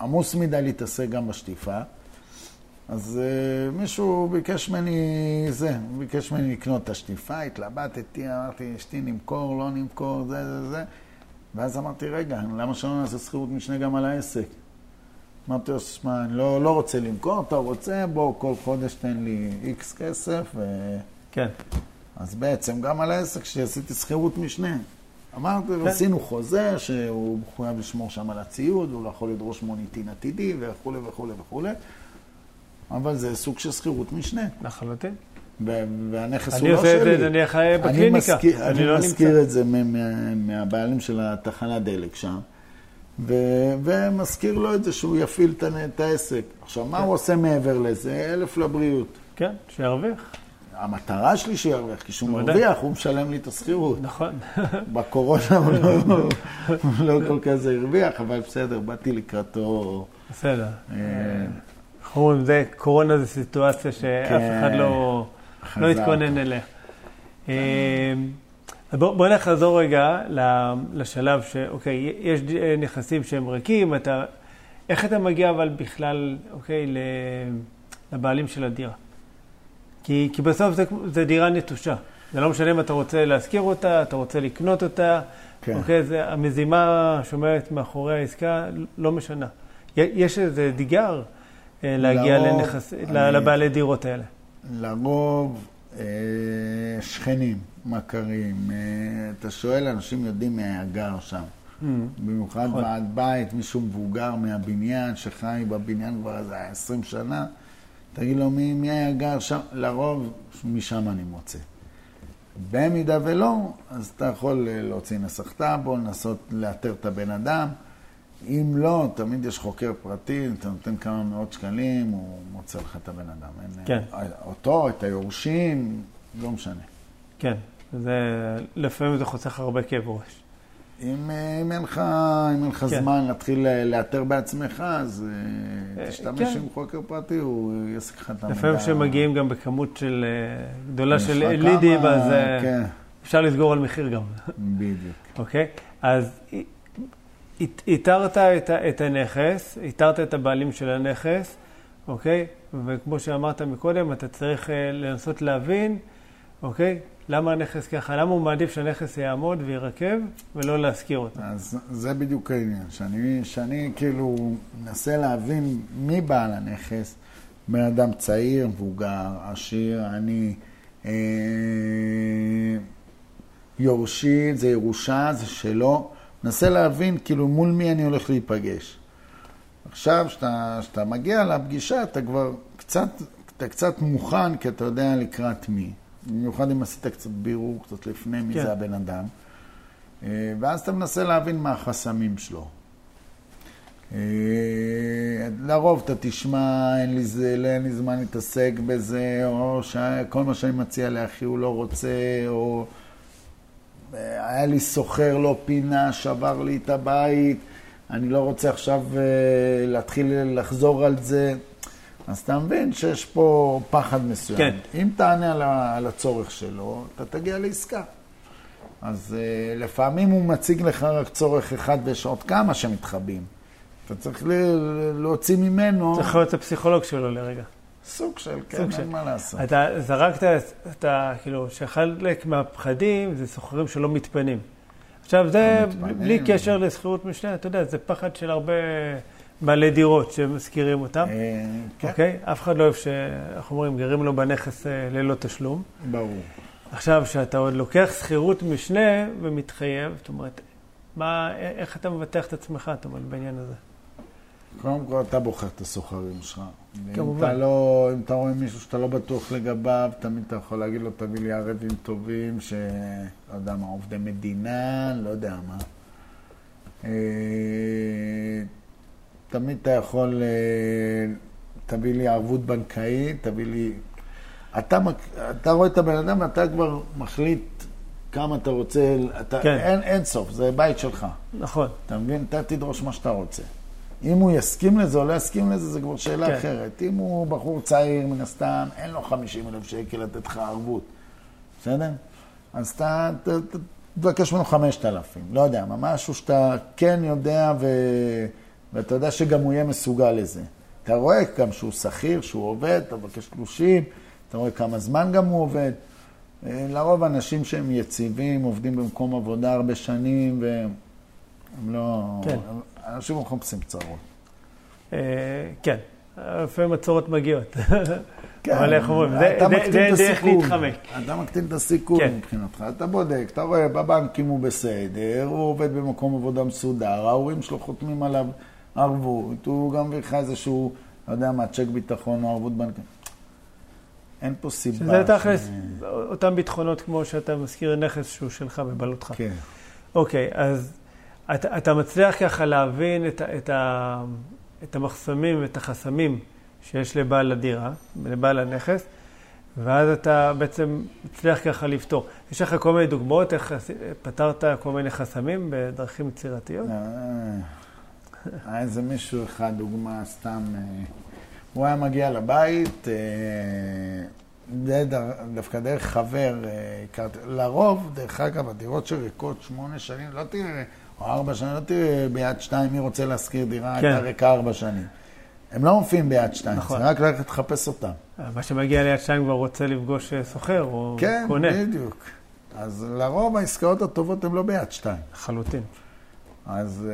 עמוס מדי להתעסק גם בשטיפה. אז מישהו ביקש ממני לקנות את השטיפה, התלבטתי, אמרתי, אשתי נמכור, לא נמכור, זה. ואז אמרתי, רגע, למה שלא נעשה שכירות משנה גם על העסק? אמרתי, שמע, אני לא רוצה למכור, אתה רוצה, בוא, כל חודש תן לי איקס כסף. כן. אז בעצם גם על העסק שעשיתי שכירות משנה. אמרתי, עשינו חוזה שהוא חייב לשמור שם על הציוד, הוא לא יכול לדרוש מוניטין עתידי וכו' וכו' וכו'. אבל זה סוג של שכירות משנה. לחלוטין. והנכס הוא לא שלי. אני חי בקליניקה. אני מזכיר את זה מהבעלים של התחנה דלק שם. ומזכיר לו את זה שהוא יפעיל את העסק. עכשיו, מה הוא עושה מעבר לזה? 1,000 לבריאות. כן, שירוויח. המטרה שלי שירוויח, כי שהוא מרוויח, הוא משלם לי את השכירות. נכון. בקורונה הוא לא כל כזה הרוויח, אבל בסדר, באתי לקראתו. בסדר. חורים, קורונה זה סיטואציה שאף אחד לא התכונן אליה. בוא נחזור רגע לשלב שאוקיי, יש נכסים שהם ריקים, איך אתה מגיע אבל בכלל, אוקיי, לבעלים של הדירה? כי בסוף זה דירה נטושה. זה לא משנה אם אתה רוצה להזכיר אותה, אתה רוצה לקנות אותה. כן. אוקיי, זה, המזימה שומעת מאחורי העסקה, לא משנה. יש איזה דיגר להגיע לבעלי דירות האלה. לרוב שכנים, מכרים. אתה שואל, אנשים יודעים מהאגר שם. במיוחד בעד בית, מישהו מבוגר מהבניין, שחי בבניין כבר 20 שנה. תגיד לו, מי היה גר שם? לרוב, משם אני מוצא. במידה ולא, אז אתה יכול להוציא נסח טאבו, לנסות לאתר את הבן אדם. אם לא, תמיד יש חוקר פרטי, אתה נותן כמה מאות שקלים, הוא מוצא לך את הבן אדם. כן. אותו, את היורשים, לא משנה. כן, לפעמים זה חוסך הרבה כאב ראש. אם אין לך, זמן להתחיל לאתר בעצמך, אז תשתמש עם חוקר פרטי, הוא יעסק לך את המידע. לפעמים שמגיעים גם בכמות של גדולה של לידים, אז אפשר לסגור על מחיר גם. בדיוק. אוקיי? אז איתרת את הנכס, איתרת את הבעלים של הנכס, אוקיי? וכמו שאמרת מקודם, אתה צריך לנסות להבין, אוקיי? למה הנכס ככה? למה הוא מעדיף שהנכס יעמוד וירקב ולא להזכיר אותו? אז זה בדיוק העניין. שאני כאילו מנסה להבין מי בעל הנכס. בן אדם צעיר, מבוגר, עשיר, אני... יורשי, זה ירושה, זה שלו. מנסה להבין כאילו מול מי אני הולך להיפגש. עכשיו, שאתה מגיע לפגישה, אתה כבר קצת מוכן, כי אתה יודע לקראת מי. במיוחד אם עשית קצת בירור, קצת לפני מי זה הבן אדם. ואז אתה מנסה להבין מה החסמים שלו. לרוב אתה תשמע, אין לי זמן להתעסק בזה, או כל מה שאני מציע לאחי הוא לא רוצה, או היה לי סוחר לא פינה, שבר לי את הבית, אני לא רוצה עכשיו להתחיל לחזור על זה. אז אתה מבין שיש פה פחד מסוים. כן. אם תענה על הצורך שלו, אתה תגיע לעסקה. אז לפעמים הוא מציג לך רק צורך אחד ויש עוד כמה שמתחבים. אתה צריך להוציא ממנו... צריך להיות הפסיכולוג שלו לרגע. סוג של, כן, אין מה לעשות. אתה זרקת, אתה כאילו, שחלק מהפחדים זה סוחרים שלא מתפנים. עכשיו זה, בלי קשר לסחירות משנה, אתה יודע, זה פחד של הרבה... בעלי דירות שמזכירים אותם. אוקיי? אף אחד לא אוהב שאנחנו אומרים, גרים לו בנכס ללא תשלום. ברור. עכשיו, שאתה עוד לוקח שכירות משנה ומתחייב, זאת אומרת, איך אתה מבטח את עצמך, אתה אומר, בעניין הזה? קודם כל, אתה בוחר את הסוחרים שלך. כמובן. אם אתה רואה מישהו שאתה לא בטוח לגביו, תמיד אתה יכול להגיד לו, תביא לי ערבים טובים, שלא יודע מה, עובדי מדינה, לא יודע מה. תמיד אתה יכול, תביא לי ערבות בנקאית, תביא לי... אתה רואה את הבן אדם, אתה כבר מחליט כמה אתה רוצה, אין סוף, זה בית שלך. נכון. אתה מבין, אתה תדרוש מה שאתה רוצה. אם הוא יסכים לזה או לא יסכים לזה, זה כבר שאלה אחרת. אם הוא בחור צעיר מן הסתם, אין לו 50,000 שקל לתת לך ערבות. בסדר? אז אתה... תבקש ממנו 5,000, לא יודע, משהו שאתה כן יודע ו... ואתה יודע שגם הוא יהיה מסוגל לזה. אתה רואה גם שהוא שכיר, שהוא עובד, אתה מבקש 30, אתה רואה כמה זמן גם הוא עובד. לרוב אנשים שהם יציבים, עובדים במקום עבודה הרבה שנים, והם לא... כן. אנשים לא חופשים צרות. כן, לפעמים הצרות מגיעות. כן. אבל איך אומרים, זה דרך להתחמק. אתה מקטין את הסיכון מבחינתך. אתה בודק, אתה רואה, בבנק אם הוא בסדר, הוא עובד במקום עבודה מסודר, ההורים שלו חותמים עליו, ערבות, הוא גם ויחד איזשהו, לא יודע מה, צ'ק ביטחון או ערבות בנקאית. אין פה סיבה. שזה תכלס, אותם ביטחונות כמו שאתה מזכיר נכס שהוא שלך בבעלותך. כן. אוקיי, אז אתה מצליח ככה להבין את המחסמים ואת החסמים שיש לבעל הדירה, לבעל הנכס, ואז אתה בעצם מצליח ככה לפתור. יש לך כל מיני דוגמאות, איך פתרת כל מיני חסמים בדרכים יצירתיות? היה איזה מישהו אחד, דוגמה סתם, הוא היה מגיע לבית, דווקא דרך חבר, לרוב, דרך אגב, הדירות שריקות 8 שנים, לא תראה, או 4 שנים, לא תראה ביד 2, מי רוצה להשכיר דירה, הייתה ריקה 4 שנים. הם לא מופיעים ביד 2, זה רק ללכת לחפש אותם. מה שמגיע ליד 2 כבר רוצה לפגוש סוחר או קונה. כן, בדיוק. אז לרוב העסקאות הטובות הן לא ביד 2. חלוטין. אז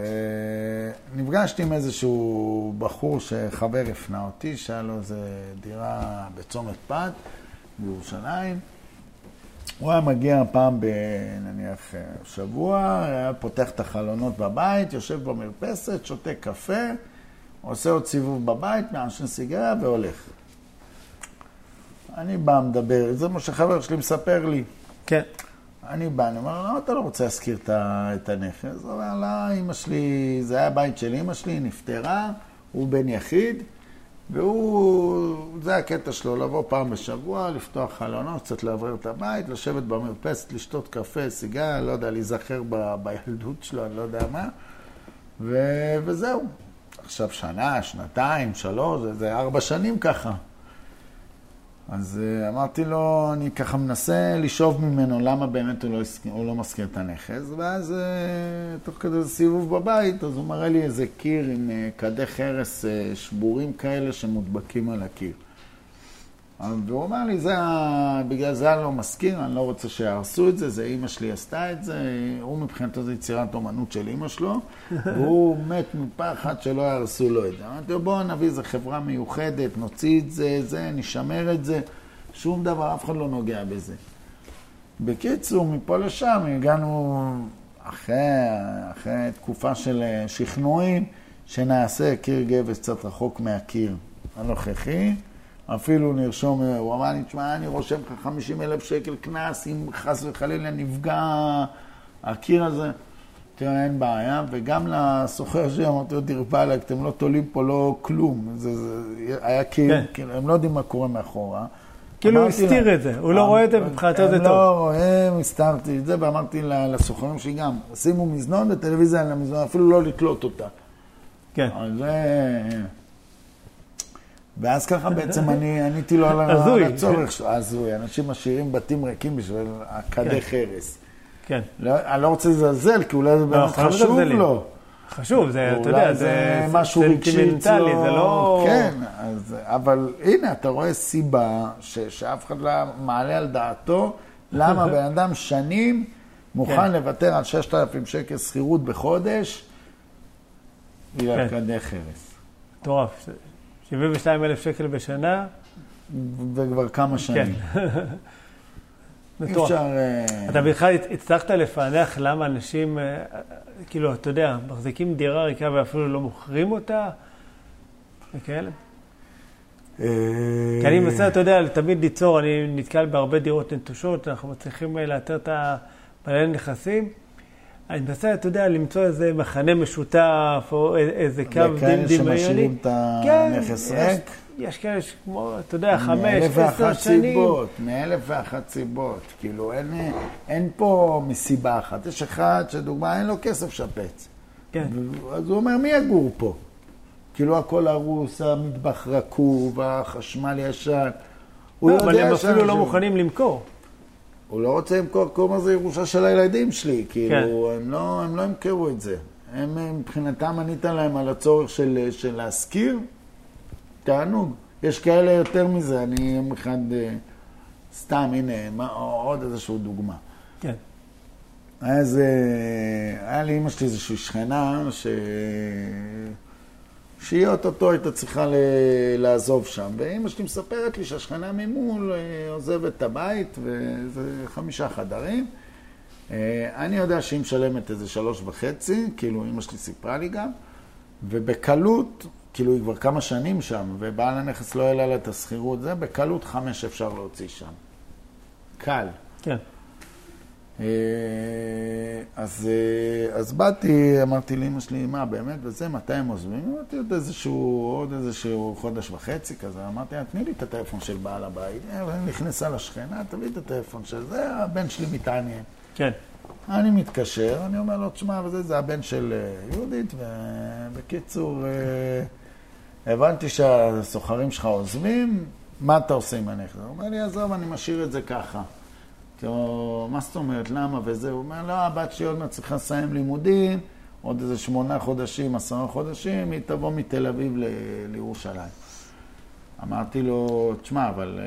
נפגשתי עם איזשהו בחור שחבר הפנה אותי, שהיה לו איזו דירה בצומת פת, בירושלים. הוא היה מגיע פעם בנניח שבוע, היה פותח את החלונות בבית, יושב במרפסת, שותה קפה, עושה עוד סיבוב בבית, מעשן סיגריה והולך. אני בא מדבר, זה מה שחבר שלי מספר לי. כן. אני בא, אני אומר, למה אתה לא רוצה להזכיר את הנכס? אז אומר, לא, אמא שלי, זה היה הבית של אמא שלי, נפטרה, הוא בן יחיד, והוא, זה הקטע שלו, לבוא פעם בשבוע, לפתוח חלונות, קצת להבריר את הבית, לשבת במרפסת, לשתות קפה, סיגר, לא יודע, להיזכר בילדות שלו, אני לא יודע מה, וזהו. עכשיו שנה, שנתיים, שלוש, זה 4 שנים ככה. אז אמרתי לו, אני ככה מנסה לשאוב ממנו למה באמת הוא לא מזכיר את הנכס, ואז תוך כדי סיבוב בבית, אז הוא מראה לי איזה קיר עם קדי חרס שבורים כאלה שמודבקים על הקיר. והוא אמר לי, בגלל זה אני לא מזכיר, אני לא רוצה שיערסו את זה, זה אמא שלי עשתה את זה, הוא מבחינתו זה יצירת אומנות של אמא שלו, והוא מת מפחד שלא יערסו לו את זה. אמרתי לו, בוא נביא איזה חברה מיוחדת, נוציא את זה, נשמר את זה, שום דבר, אף אחד לא נוגע בזה. בקיצור, מפה לשם הגענו אחרי תקופה של שכנועים, שנעשה קיר גבס קצת רחוק מהקיר הנוכחי, אפילו נרשום, הוא אמר לי, תשמע, אני רושם לך 50,000 שקל קנס, אם חס וחלילה נפגע הקיר הזה, תראה, אין בעיה, וגם לסוחר שאמרתי, תרפא לה, אתם לא תולים פה לא כלום, זה היה כאילו, הם לא יודעים מה קורה מאחורה. כאילו הוא הסתיר את זה, הוא לא רואה את זה מבחינתו זה טוב. הם לא רואים, הסתרתי את זה, ואמרתי לסוחרים שגם, שימו מזנון בטלוויזיה על המזנון, אפילו לא לקלוט אותה. כן. אז זה... ואז ככה בעצם אני עניתי לו על הצורך, הזוי, אנשים משאירים בתים ריקים בשביל הקדי חרס. כן. אני לא רוצה לזלזל, כי אולי זה באמת חשוב לו. חשוב, זה, אתה יודע, זה משהו רגשי, זה לא... כן, אבל הנה, אתה רואה סיבה שאף אחד לא מעלה על דעתו, למה בן אדם שנים מוכן לוותר על 6,000 שקל שכירות בחודש, היא על קדי חרס. טורף, 72,000 שקל בשנה. וכבר כמה שנים. אי אפשר... אתה בכלל הצלחת לפענח למה אנשים, כאילו, אתה יודע, מחזיקים דירה ריקה ואפילו לא מוכרים אותה? וכאלה? כי אני מנסה, אתה יודע, תמיד ליצור, אני נתקל בהרבה דירות נטושות, אנחנו מצליחים לאתר את בעלי נכסים. אני מנסה, אתה יודע, למצוא איזה מחנה משותף, או איזה קו דמדמי. וכאלה שמשאירים את הנכס ריק. יש כאלה שכמו, אתה יודע, 5, 10 שנים. מ-1,001 סיבות. כאילו, אין פה מסיבה אחת. יש אחד שדוגמה, אין לו כסף שפץ. כן. אז הוא אומר, מי יגור פה? כאילו, הכל הרוס, המטבח רקוב, החשמל ישן. אבל הם אפילו לא מוכנים למכור. הוא לא רוצה למכור, קוראים לזה ירושה של הילדים שלי, כאילו, כן. הם לא המכרו את זה. הם מבחינתם ענית להם על הצורך של להזכיר, תענוג. יש כאלה יותר מזה, אני עם אחד, סתם, הנה, עוד איזושהי דוגמה. כן. אז היה לי אמא שלי איזושהי שכנה, שהיא אותו הייתה צריכה לעזוב שם. ואמא שלי מספרת לי שהשכנה ממול עוזבת את הבית, וזה 5 חדרים. אני יודע שהיא משלמת איזה 3.5, כאילו אמא שלי סיפרה לי גם, ובקלות, כאילו היא כבר כמה שנים שם, ובעל הנכס לא העלה לה את הסחירות, זה בקלות 5 אפשר להוציא שם. קל. כן. אז באתי, אמרתי לאמא שלי, מה באמת, וזה, מתי הם עוזבים? אמרתי עוד איזשהו 1.5 חודשים כזה, אמרתי, תני לי את הטלפון של בעל הבית, אני נכנסה לשכנה, תביא את הטלפון של זה, הבן שלי מתעניין. כן. אני מתקשר, אני אומר לו, תשמע, וזה הבן של יהודית, ובקיצור, הבנתי שהסוחרים שלך עוזבים, מה אתה עושה עם הנכס? הוא אומר לי, עזוב, אני משאיר את זה ככה. או מה זאת אומרת, למה וזה, הוא אומר, לא, הבת שלי עוד מצליחה לסיים לימודים, עוד איזה 8 חודשים, 10 חודשים, היא תבוא מתל אביב לירושלים. אמרתי לו, תשמע, אבל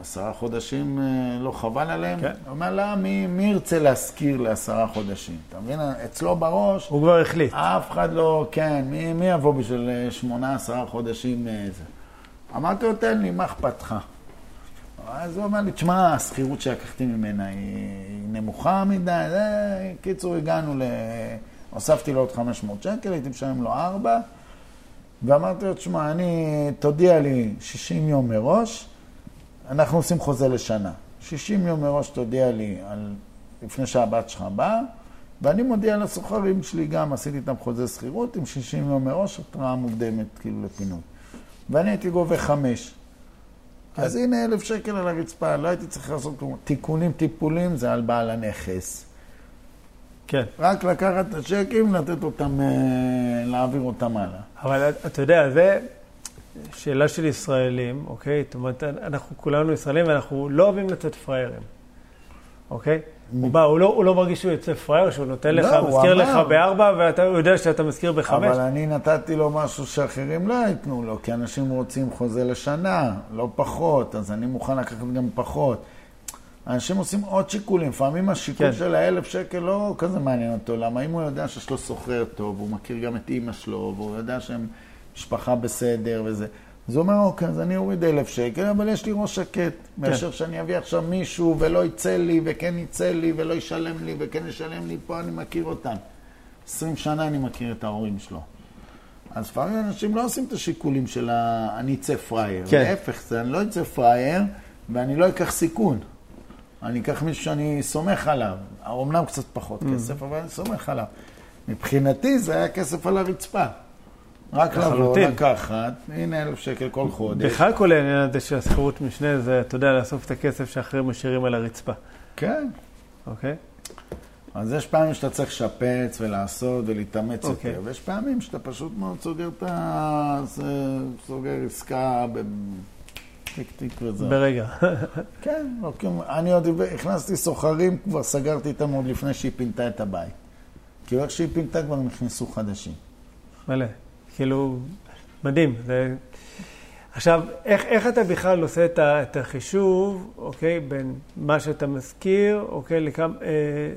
10 חודשים לא חבל עליהם? כן. הוא אומר, לא, מי ירצה להזכיר ל10 חודשים? אתה מבין, אצלו בראש... הוא כבר החליט. אף אחד לא, כן, מי יבוא בשביל 8, 10 חודשים? אמרתי לו, תן לי, מה אכפתך? אז הוא אומר לי, תשמע, הסחירות שהקחתי ממנה היא נמוכה מדי, קיצור, הגענו הוספתי לו עוד 500 שקל, הייתי משלם לו 4, ואמרתי לו, תשמע, תודיע לי 60 יום מראש, אנחנו עושים חוזה לשנה. 60 יום מראש תודיע לי על לפני שהבת שלך באה, ואני מודיע לסוחרים שלי גם, עשיתי איתם חוזה שכירות עם 60 יום מראש, התראה מוקדמת כאילו לפינוי. ואני הייתי גובה 5. אז הנה 1,000 שקל על הרצפה, לא הייתי צריך לעשות כלום. תיקונים, טיפולים, זה על בעל הנכס. כן. רק לקחת את השקים, לתת אותם, להעביר אותם הלאה. אבל אתה יודע, זה שאלה של ישראלים, אוקיי? זאת אומרת, אנחנו כולנו ישראלים, ואנחנו לא אוהבים לצאת פריירים, אוקיי? הוא לא מרגיש שהוא יוצא פרייר, שהוא נותן לך, מזכיר לך ב-4, ואתה יודע שאתה מזכיר ב-5. אבל אני נתתי לו משהו שאחרים לא ייתנו לו, כי אנשים רוצים חוזה לשנה, לא פחות, אז אני מוכן לקחת גם פחות. אנשים עושים עוד שיקולים, לפעמים השיקול של ה1,000 שקל לא כזה מעניין אותו, למה אם הוא יודע שיש לו סוחר טוב, הוא מכיר גם את אמא שלו, והוא יודע שהם משפחה בסדר וזה. אז הוא אומר, אוקיי, אז אני אוריד 1,000 שקל, אבל יש לי ראש שקט. מאשר שאני אביא עכשיו מישהו ולא יצא לי, וכן יצא לי, ולא ישלם לי, וכן ישלם לי, פה אני מכיר אותם. 20 שנה אני מכיר את ההורים שלו. אז פעמים אנשים לא עושים את השיקולים של אני יצא פרייר. להפך, זה אני לא יצא פרייר, ואני לא אקח סיכון. אני אקח מישהו שאני סומך עליו. אומנם קצת פחות כסף, אבל אני סומך עליו. מבחינתי זה היה כסף על הרצפה. רק לבוא, לקחת, הנה 1,000 שקל כל חודש. בכלל כל העניין הזה של השכירות משנה זה, אתה יודע, לאסוף את הכסף שאחרים משאירים על הרצפה. כן. אוקיי. אז יש פעמים שאתה צריך לשפץ ולעשות ולהתאמץ יותר, ויש פעמים שאתה פשוט מאוד סוגר עסקה תיק וזה. ברגע. כן, אני עוד הכנסתי סוחרים, כבר סגרתי איתם עוד לפני שהיא פינתה את הבית. כי איך שהיא פינתה כבר נכנסו חדשים. מלא. כאילו, מדהים. זה... עכשיו, איך אתה בכלל עושה את החישוב, אוקיי, בין מה שאתה מזכיר, אוקיי, לכמה,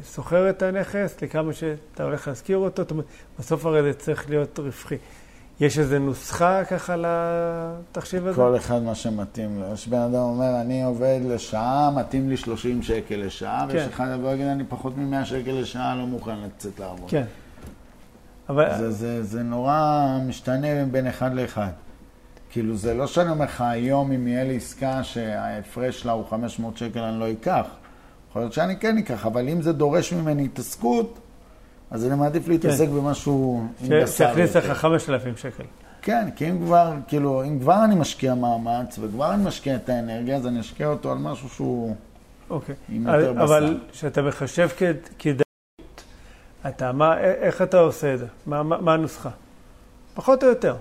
סוחר את הנכס, לכמה שאתה הולך להזכיר אותו, זאת אומרת, בסוף הרי זה צריך להיות רווחי. יש איזו נוסחה ככה לתחשיב הזה? כל אחד מה שמתאים לו. יש בן אדם אומר, אני עובד לשעה, מתאים לי 30 שקל לשעה, כן. ויש אחד דבר, אני פחות מ-100 שקל לשעה, לא מוכן לצאת לעבוד. כן. אבל... זה נורא משתנה בין אחד לאחד. כאילו זה לא שאני אומר לך, היום אם יהיה לי עסקה שההפרש לה הוא 500 שקל אני לא אקח. יכול להיות שאני כן אקח, אבל אם זה דורש ממני התעסקות, אז אני מעדיף להתעסק במשהו... שכניס לך 5,000 שקל. כן, כי אם כבר, כאילו, אם כבר אני משקיע מאמץ וכבר אני משקיע את האנרגיה, אז אני אשקיע אותו על משהו שהוא... אוקיי. אבל שאתה מחשב כדאי... אתה, איך אתה עושה את זה? מה הנוסחה? פחות או יותר.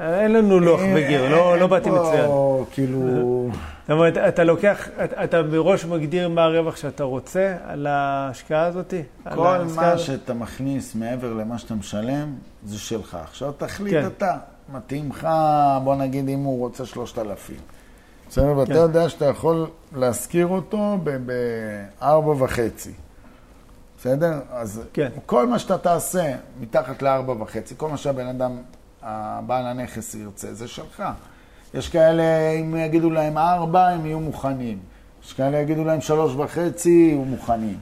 אין לנו לוח בגיר, לא באתי מצוין. כאילו... זאת אומרת, אתה לוקח, אתה מראש מגדיר מה הרווח שאתה רוצה על ההשקעה הזאת? כל מה שאתה מכניס מעבר למה שאתה משלם, זה שלך. עכשיו תחליט אתה, מתאימך, בוא נגיד אם הוא רוצה 3,000. בסדר, ואתה יודע שאתה יכול להזכיר אותו ב-4.5. בסדר? אז כל מה שאתה תעשה מתחת ל-4.5, כל מה שהבן אדם, הבעל הנכס ירצה, זה שלך. יש כאלה, אם יגידו להם 4, הם יהיו מוכנים. יש כאלה יגידו להם 3.5, יהיו מוכנים.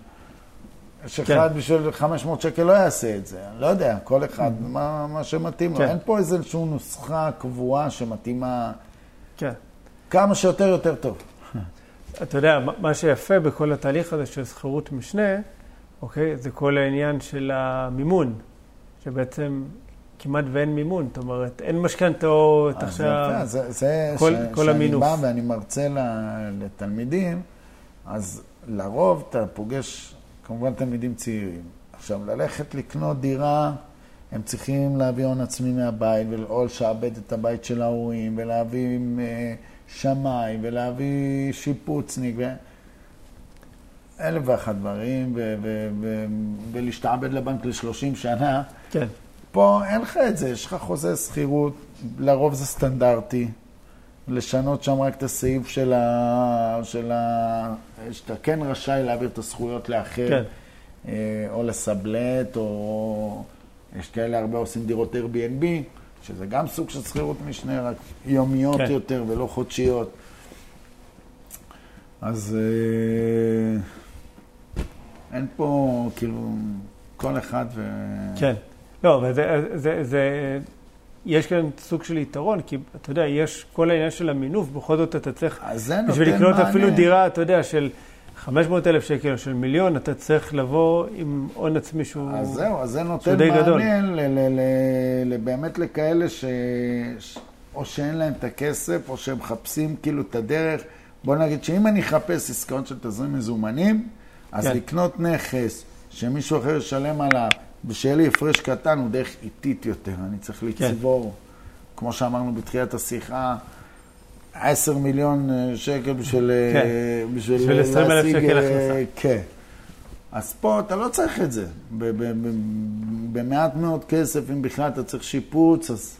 יש אחד בשביל 500 שקל לא יעשה את זה. אני לא יודע, כל אחד, מה שמתאים לו. אין פה איזושהי נוסחה קבועה שמתאימה כמה שיותר יותר טוב. אתה יודע, מה שיפה בכל התהליך הזה של שכירות משנה, אוקיי, זה כל העניין של המימון, שבעצם כמעט ואין מימון, זאת אומרת, אין משכנתאות עכשיו, כל המינוף. כשאני בא ואני מרצה לתלמידים, אז לרוב אתה פוגש, כמובן תלמידים צעירים. עכשיו, ללכת לקנות דירה, הם צריכים להביא הון עצמי מהבית, או לשעבד את הבית של ההורים, ולהביא שמאי, ולהביא שיפוצניק, ו... 1,001 דברים, ולהשתעבד לבנק ל-30 שנה. כן. פה אין לך את זה, יש לך חוזה שכירות, לרוב זה סטנדרטי, לשנות שם רק את הסעיף של שאתה כן רשאי להעביר את הזכויות לאחר, כן. או לסבלט, או יש כאלה הרבה עושים דירות Airbnb, שזה גם סוג של שכירות משנה, רק יומיות כן. יותר ולא חודשיות. אז... אין פה, כאילו, כל אחד ו... כן. לא, אבל זה יש כאן סוג של יתרון, כי אתה יודע, יש כל העניין של המינוף, בכל זאת אתה צריך, בשביל לקנות אפילו דירה, אתה יודע, של 500,000 שקל או של מיליון, אתה צריך לבוא עם עון עצמי שהוא די גדול. אז זהו, אז זה נותן מעניין באמת לכאלה ש... או שאין להם את הכסף, או שהם מחפשים כאילו את הדרך. בוא נגיד שאם אני אחפש עסקאות של תזרים מזומנים, אז לקנות נכס שמישהו אחר ישלם עליו, ושיהיה לי הפרש קטן, הוא דרך איטית יותר. אני צריך לצבור, כמו שאמרנו בתחילת השיחה, 10 מיליון שקל בשביל להשיג... כן. אז פה אתה לא צריך את זה. במעט מאוד כסף, אם בכלל אתה צריך שיפוץ, אז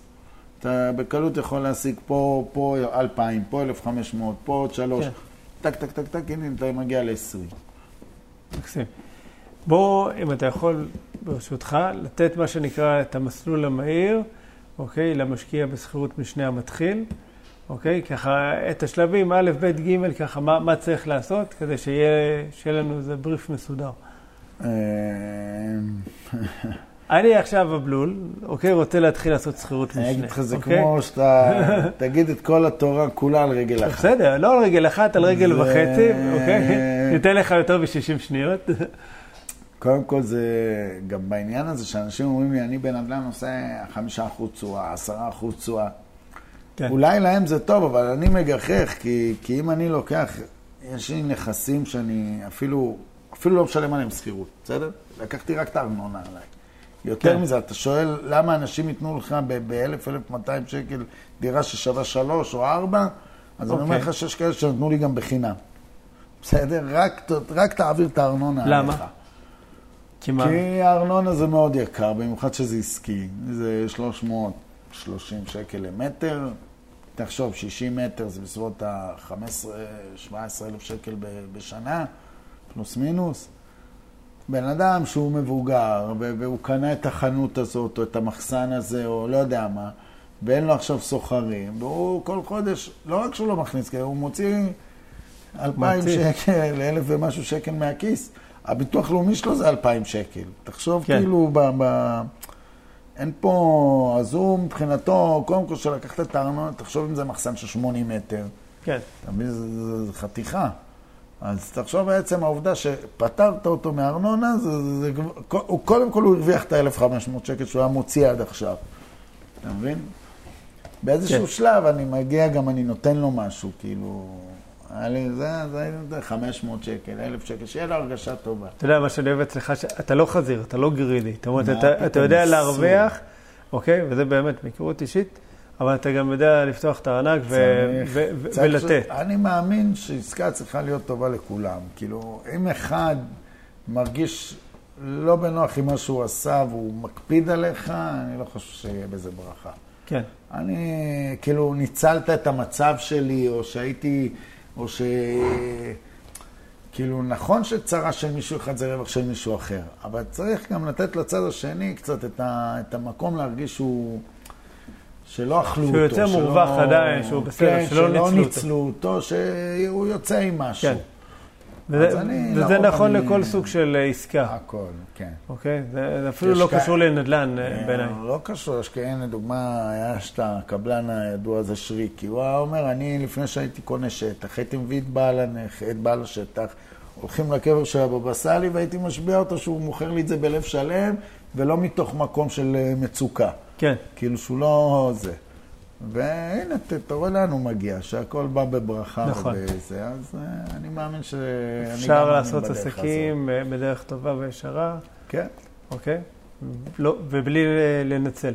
אתה בקלות יכול להשיג פה 2,000, פה 1,500, פה עוד 3. טק, טק, טק, טק, הנה אתה מגיע ל-20. מקסים. בוא, אם אתה יכול, ברשותך, לתת מה שנקרא את המסלול המהיר, אוקיי, למשקיע בסחירות משנה המתחיל, אוקיי, ככה את השלבים א', ב', ג', ככה מה צריך לעשות, כדי שיהיה לנו איזה בריף מסודר. אני עכשיו הבלול, אוקיי, רוצה להתחיל לעשות סחירות משנה. אני אגיד לך, זה כמו שאתה תגיד את כל התורה כולה על רגל אחת. בסדר, לא על רגל אחת, על רגל וחצי, אוקיי, ניתן לך יותר ב-60 שניות. קודם כל זה, גם בעניין הזה שאנשים אומרים לי, אני בנדל"ן עושה 5% תשואה, 10% תשואה. אולי להם זה טוב, אבל אני מגחך, כי אם אני לוקח, יש לי נכסים שאני אפילו לא משלם עליהם שכירות, בסדר? לקחתי רק את הארנונה עליי. יותר מזה, אתה שואל למה אנשים ייתנו לך ב-1,000-1,200 שקל דירה ששווה 3 או 4, אז אני אומר לך שיש כאלה שנתנו לי גם בחינם. בסדר? רק תעביר את הארנונה עליך. למה? כי הארנונה זה מאוד יקר, במיוחד שזה עסקי. זה 330 שקל למטר. תחשוב, 60 מטר זה בסביבות ה-15,000-17,000 שקל בשנה, פלוס מינוס. בן אדם שהוא מבוגר, והוא קנה את החנות הזאת, או את המחסן הזה, או לא יודע מה, ואין לו עכשיו סוחרים, והוא כל חודש, לא רק שהוא לא מכניס, הוא מוציא 2,000 שקל, 1,000 ומשהו שקל מהכיס. הביטוח לאומי שלו זה 2,000 שקל. תחשוב כאילו, אין פה, אז הוא מבחינתו, קודם כל שלקחת את הארנונה, תחשוב אם זה מחסן של 80 מטר. כן. תמיד זה חתיכה. אז תחשוב בעצם העובדה שפטרת אותו מארנונה, קודם כל הוא הרוויח את ה-1,500 שקל שהוא היה מוציא עד עכשיו. אתה מבין? באיזשהו שלב אני מגיע, גם אני נותן לו משהו, כאילו... זה 500 שקל, 1,000 שקל, שיהיה לה הרגשה טובה. אתה יודע מה שאני אוהב אצלך, שאתה לא חזיר, אתה לא גרידי. זאת אומרת, אתה יודע להרוויח, אוקיי, וזה באמת מכירות אישית, אבל אתה גם יודע לפתוח את הארנק ולתת. אני מאמין שעסקה צריכה להיות טובה לכולם. כאילו, אם אחד מרגיש לא בנוח עם מה שהוא עשה והוא מקפיד עליך, אני לא חושב שיהיה בזה ברכה. כן. אני, כאילו, ניצלת את המצב שלי, או שהייתי... או ש... כאילו, נכון שצרה של מישהו אחד זה רווח של מישהו אחר, אבל צריך גם לתת לצד השני קצת את המקום להרגיש שהוא... שלא אכלו אותו, שהוא יוצא מורווח עדיין, שהוא בסדר, שלא ניצלו אותו, שהוא יוצא עם משהו. וזה נכון לכל סוג של עסקה. הכל, כן. אוקיי? זה אפילו לא קשור לנדל"ן בעיניי. לא קשור, יש כאלה, לדוגמה, היה שאתה, הקבלן הידוע הזה שריקי, הוא אומר, אני לפני שהייתי קונה שטח, הייתי מביא את בעל השטח, הולכים לקבר של הבבא סאלי, והייתי משביע אותו שהוא מוכר לי את זה בלב שלם, ולא מתוך מקום של מצוקה. כן. כאילו שהוא לא זה. והנה, תראה לנו מגיע, שהכל בא בברכה ובאיזה, אז אני מאמין שאני גם מאמין בדרך הזאת. אפשר לעשות עסקים בדרך טובה וישרה. כן. אוקיי? ובלי לנצל.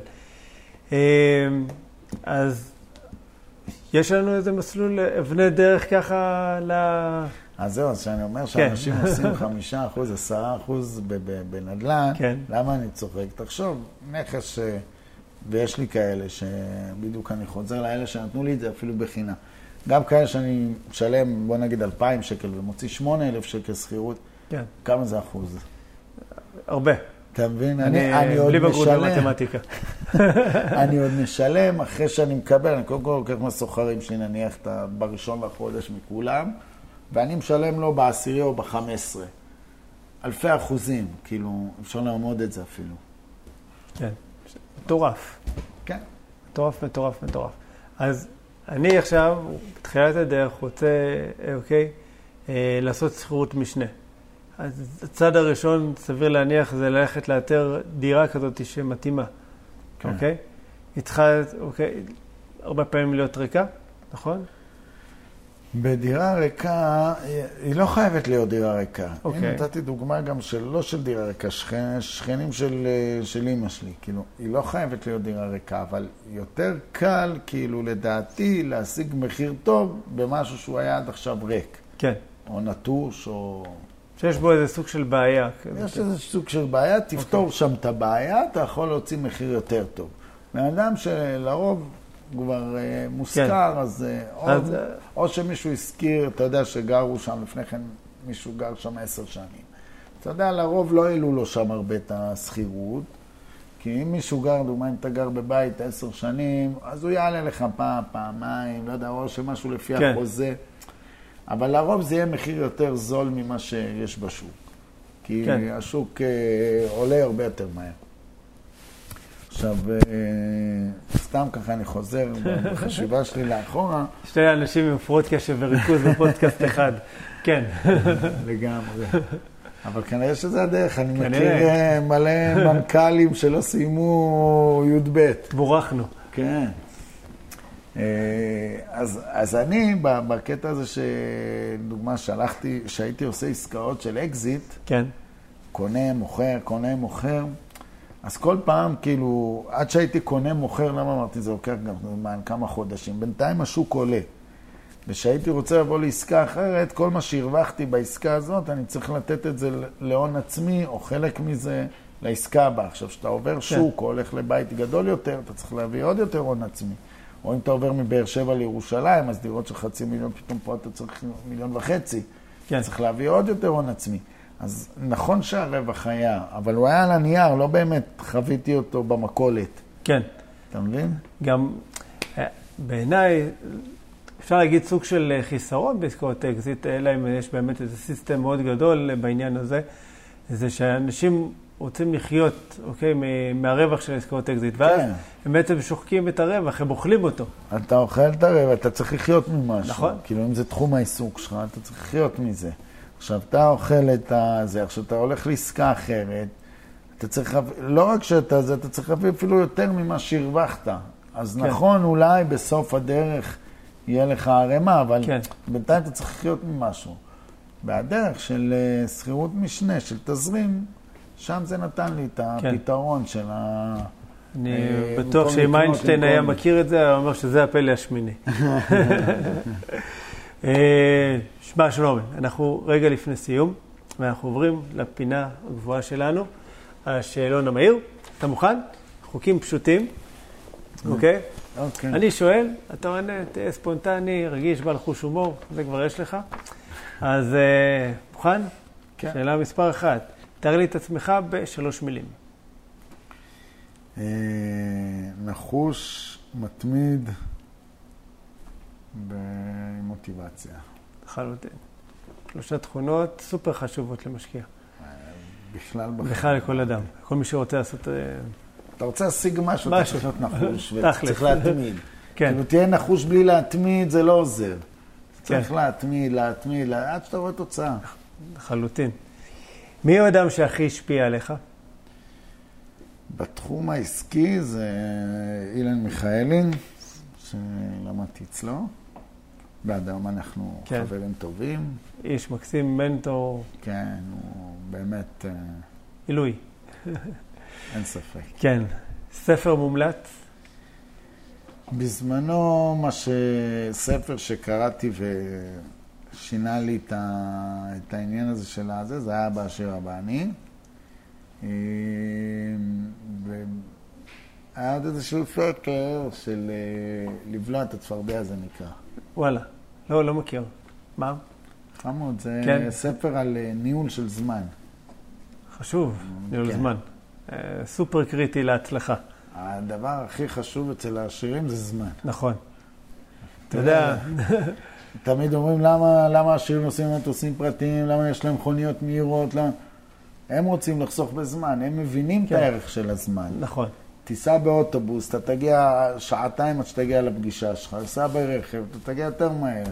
אז יש לנו איזה מסלול, אבני דרך ככה ל... אז זהו, אז שאני אומר שאנשים עושים 5%, 10% בנדל"ן, למה אני צוחק? תחשוב, נכס ש... ויש לי כאלה שבדיוק אני חוזר לאלה שנתנו לי את זה אפילו בחינם. גם כאלה שאני משלם, בוא נגיד, 2,000 שקל ומוציא 8,000 שקל שכירות, כן. כמה זה אחוז? הרבה. אתה מבין? אני עוד משלם. בלי בגרות במתמטיקה. אני עוד משלם אחרי שאני מקבל, אני קודם כל לוקח מהסוחרים שלי, נניח בראשון בחודש מכולם, ואני משלם לו ב10 או ב15. אלפי אחוזים, כאילו, אפשר לעמוד את זה אפילו. כן. מטורף. כן. מטורף, מטורף, מטורף. אז אני עכשיו, בתחילת הדרך, רוצה, אוקיי, לעשות שכירות משנה. אז הצד הראשון, סביר להניח, זה ללכת לאתר דירה כזאת שמתאימה. כן. אוקיי? היא צריכה, אוקיי, הרבה פעמים להיות ריקה, נכון? בדירה ריקה, היא לא חייבת להיות דירה ריקה. אוקיי. אני נתתי דוגמה גם שלא של דירה ריקה, שכנים של אמא שלי. כאילו, היא לא חייבת להיות דירה ריקה, אבל יותר קל, כאילו, לדעתי, להשיג מחיר טוב במשהו שהוא היה עד עכשיו ריק. כן. או נטוש, או... שיש בו איזה סוג של בעיה. יש איזה סוג של בעיה, תפתור שם את הבעיה, אתה יכול להוציא מחיר יותר טוב. מאדם שלרוב... כבר מוזכר, אז או שמישהו הזכיר, אתה יודע שגרו שם, לפני כן מישהו גר שם 10 שנים. אתה יודע, לרוב לא העלו לו שם הרבה את הסחירות, כי אם מישהו גר, דומה אם אתה גר בבית 10 שנים, אז הוא יעלה לך פעם, פעמיים, לא יודע, או שמשהו לפי החוזה. אבל לרוב זה יהיה מחיר יותר זול ממה שיש בשוק, כי השוק עולה הרבה יותר מהר. עכשיו, סתם ככה אני חוזר בחשיבה שלי לאחורה. שתי אנשים עם הפרעות קשב וריכוז בפודקאסט אחד. כן. לגמרי. אבל כנראה שזה הדרך. אני מכיר מלא מנכ"לים שלא סיימו י"ב. בורחנו. כן. אז אני, בקטע הזה שדוגמה שלחתי, שהייתי עושה עסקאות של אקזיט. כן. קונה, מוכר, קונה, מוכר. אז כל פעם, כאילו, עד שהייתי קונה, מוכר, למה אמרתי, זה לוקח גם זמן, כמה חודשים. בינתיים השוק עולה. ושהייתי רוצה לבוא לעסקה אחרת, כל מה שהרווחתי בעסקה הזאת, אני צריך לתת את זה להון עצמי, או חלק מזה, לעסקה הבאה. עכשיו, כשאתה עובר שוק, או הולך לבית גדול יותר, אתה צריך להביא עוד יותר הון עצמי. או אם אתה עובר מבאר שבע לירושלים, אז דירות של 500,000, פתאום פה אתה צריך 1.5 מיליון. אתה צריך להביא עוד יותר הון עצמי. אז נכון שהרווח היה, אבל הוא היה על הנייר, לא באמת חוויתי אותו במקולת. כן. אתה מבין? גם בעיניי, אפשר להגיד סוג של חיסרון בעסקאות אקזיט, אלא אם יש באמת איזה סיסטם מאוד גדול בעניין הזה, זה שאנשים רוצים לחיות, אוקיי, מהרווח של עסקאות אקזיט, ואז הם בעצם שוחקים את הרווח, הם אוכלים אותו. אתה אוכל את הרווח, אתה צריך לחיות ממשהו. נכון. כאילו אם זה תחום העיסוק שלך, אתה צריך לחיות מזה. עכשיו, אתה אוכל את זה, עכשיו אתה הולך לעסקה אחרת, אתה צריך, לא רק שאתה זה, אתה צריך להביא אפילו יותר ממה שהרווחת. אז כן. נכון, אולי בסוף הדרך יהיה לך הרמה, אבל כן. בינתיים אתה צריך לחיות ממשהו. והדרך של שכירות משנה, של תזרים, שם זה נתן לי את הפתרון כן. של ה... אני בטוח שאם איינשטיין היה מכיר את זה, הוא אומר שזה הפלא השמיני. שמע שלומי, אנחנו רגע לפני סיום ואנחנו עוברים לפינה הגבוהה שלנו, השאלון המהיר. אתה מוכן? חוקים פשוטים, אוקיי? אני שואל, אתה עונה ספונטני, רגיש, בעל חוש הומור, זה כבר יש לך. אז מוכן? שאלה מספר 1, תאר לי את עצמך ב3 מילים. נחוש, מתמיד, במוטיבציה. חלוטין. 3 תכונות סופר חשובות למשקיע. בכלל בחיים. בכלל לכל אדם. כל מי שרוצה לעשות... אתה רוצה להשיג משהו, אתה צריך להיות נחוש. צריך להתמיד. כאילו תהיה נחוש בלי להתמיד, זה לא עוזר. צריך להתמיד, עד שאתה רואה תוצאה. חלוטין. מי הוא אדם שהכי השפיע עליך? בתחום העסקי זה אילן מיכאלי, שלמדתי אצלו. באדם אנחנו חברים טובים. איש מקסים, מנטור. כן, הוא באמת... עילוי. אין ספק. כן. ספר מומלץ? בזמנו, ספר שקראתי ושינה לי את העניין הזה של הזה, זה היה באשר הבעני. היה עוד איזשהו ספר של לבלוע את הצפרדע, זה נקרא. וואלה, לא מכיר. מה? חמוד, זה כן. ספר על ניהול של זמן. חשוב, ניהול כן. זמן. סופר קריטי להצלחה. הדבר הכי חשוב אצל העשירים זה זמן. נכון. אתה יודע... תמיד אומרים למה העשירים עושים מטוסים פרטיים, למה יש להם מכוניות מהירות, למה... הם רוצים לחסוך בזמן, הם מבינים כן. את הערך של הזמן. נכון. תיסע באוטובוס, אתה תגיע שעתיים עד שתגיע לפגישה שלך, תיסע ברכב, אתה תגיע יותר מהר.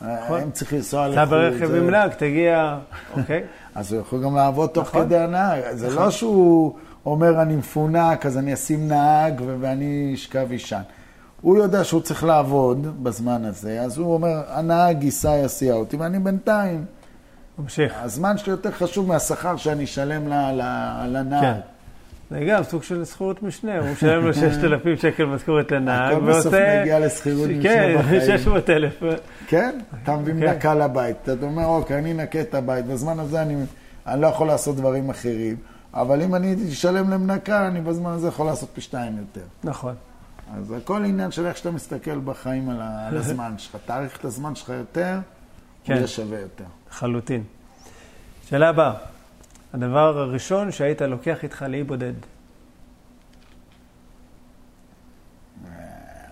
הם צריכים לנסוע לחו"ל. תיסע ברכב עם נהג, תגיע, אוקיי. אז הוא יכול גם לעבוד תוך כדי הנהג. זה לא שהוא אומר אני מפונק, אז אני אשים נהג ואני אשכב אישן. הוא יודע שהוא צריך לעבוד בזמן הזה, אז הוא אומר, הנהג ייסע יסיע אותי, ואני בינתיים. ממשיך. הזמן שלי יותר חשוב מהשכר שאני אשלם לנהג. כן. זה גם סוג של שכירות משנה, הוא משלם לו 6,000 שקל משכורת לנהג. הכל בסוף נגיע לשכירות משנה בחיים. כן, 600,000. כן? אתה מביא מנקה לבית, אתה אומר, אוקיי, אני נקה את הבית, בזמן הזה אני לא יכול לעשות דברים אחרים, אבל אם אני אשלם למנקה, אני בזמן הזה יכול לעשות פי שתיים יותר. נכון. אז הכל עניין של איך שאתה מסתכל בחיים על הזמן שלך. תאריך את הזמן שלך יותר, הוא יהיה שווה יותר. חלוטין. שאלה הבאה. הדבר הראשון שהיית לוקח איתך לאי בודד.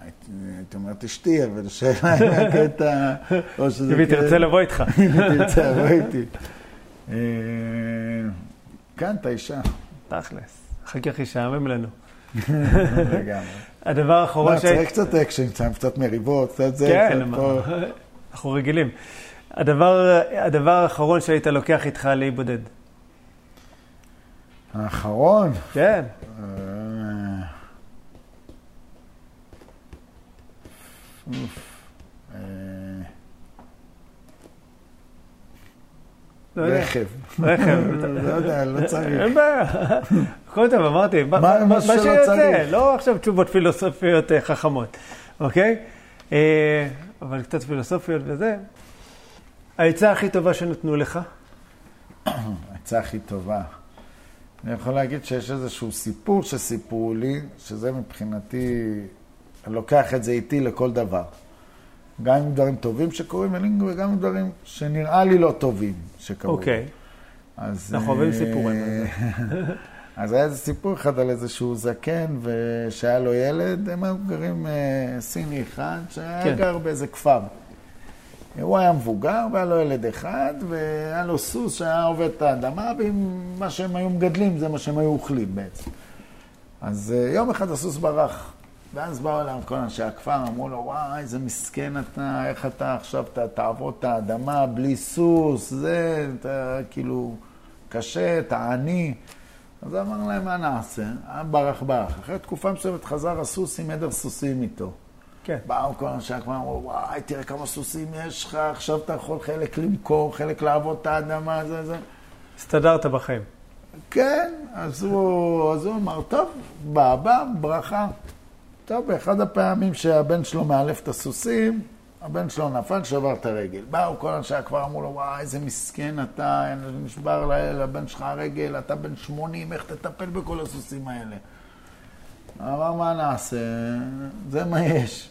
הייתי אומר, תשתי, אבל שאלה אם הקטע... תביא, תרצה לבוא איתך. תרצה לבוא איתי. כאן, אתה אישה. תכלס. אחר כך ישעמם לנו. לגמרי. הדבר האחרון שהיית... צריך קצת אקשן, צריך קצת מריבות, קצת זה... כן, אנחנו רגילים. הדבר האחרון שהיית לוקח איתך לאי בודד. האחרון? כן. רכב. רכב. לא יודע, לא צריך. אין בעיה. כל טוב, אמרתי, מה שיוצא, לא עכשיו תשובות פילוסופיות חכמות, אוקיי? אבל קצת פילוסופיות וזה. העצה הכי טובה שנתנו לך? העצה הכי טובה. אני יכול להגיד שיש איזשהו סיפור שסיפרו לי, שזה מבחינתי, אני לוקח את זה איתי לכל דבר. גם עם דברים טובים שקורים, וגם עם דברים שנראה לי לא טובים שקורים. אוקיי. אנחנו אוהבים סיפורים. אז היה איזה סיפור אחד על איזשהו זקן, ושהיה לו ילד, הם היו גרים סיני אחד, שהיה גר באיזה כפר. הוא היה מבוגר, והיה לו ילד אחד, והיה לו סוס שהיה עובד את האדמה, ומה שהם היו מגדלים, זה מה שהם היו אוכלים בעצם. אז יום אחד הסוס ברח, ואז באו אליו כל אנשי הכפר, אמרו לו, וואי, איזה מסכן אתה, איך אתה עכשיו תעבוד את האדמה בלי סוס, זה, אתה כאילו קשה, אתה עני. אז אמר להם, מה נעשה? ברח. אחרי תקופה מסוימת חזר הסוס עם עדר סוסים איתו. באו כל השעה כבר אמרו, וואי, תראה כמה סוסים יש לך, עכשיו אתה יכול חלק למכור, חלק לעבוד את האדמה, זה. הסתדרת בחיים. כן, אז הוא אמר, טוב, באבא, ברכה. טוב, באחד הפעמים שהבן שלו מאלף את הסוסים, הבן שלו נפל, שבר את הרגל. באו כל השעה כבר אמרו לו, וואי, איזה מסכן אתה, נשבר לבן שלך הרגל, אתה בן 80, איך תטפל בכל הסוסים האלה? אבל מה נעשה? זה מה יש.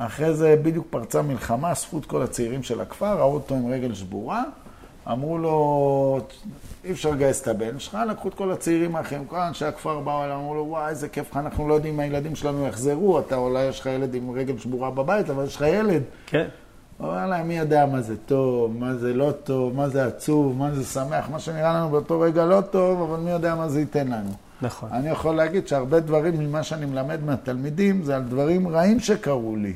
אחרי זה בדיוק פרצה מלחמה, זכות כל הצעירים של הכפר, ראו אותו עם רגל שבורה, אמרו לו, אי אפשר לגייס את הבן שלך, לקחו את כל הצעירים האחרים, כל אנשי הכפר באו אליהם, אמרו לו, וואי, איזה כיף, אנחנו לא יודעים אם הילדים שלנו יחזרו, אתה אולי יש לך ילד עם רגל שבורה בבית, אבל יש לך ילד. כן. אומר להם, מי יודע מה זה טוב, מה זה לא טוב, מה זה עצוב, מה זה שמח, מה שנראה לנו באותו רגע לא טוב, אבל מי יודע מה זה ייתן לנו. נכון. אני יכול להגיד שהרבה דברים ממה שאני מלמד מהתלמידים זה על דברים רעים שקרו לי.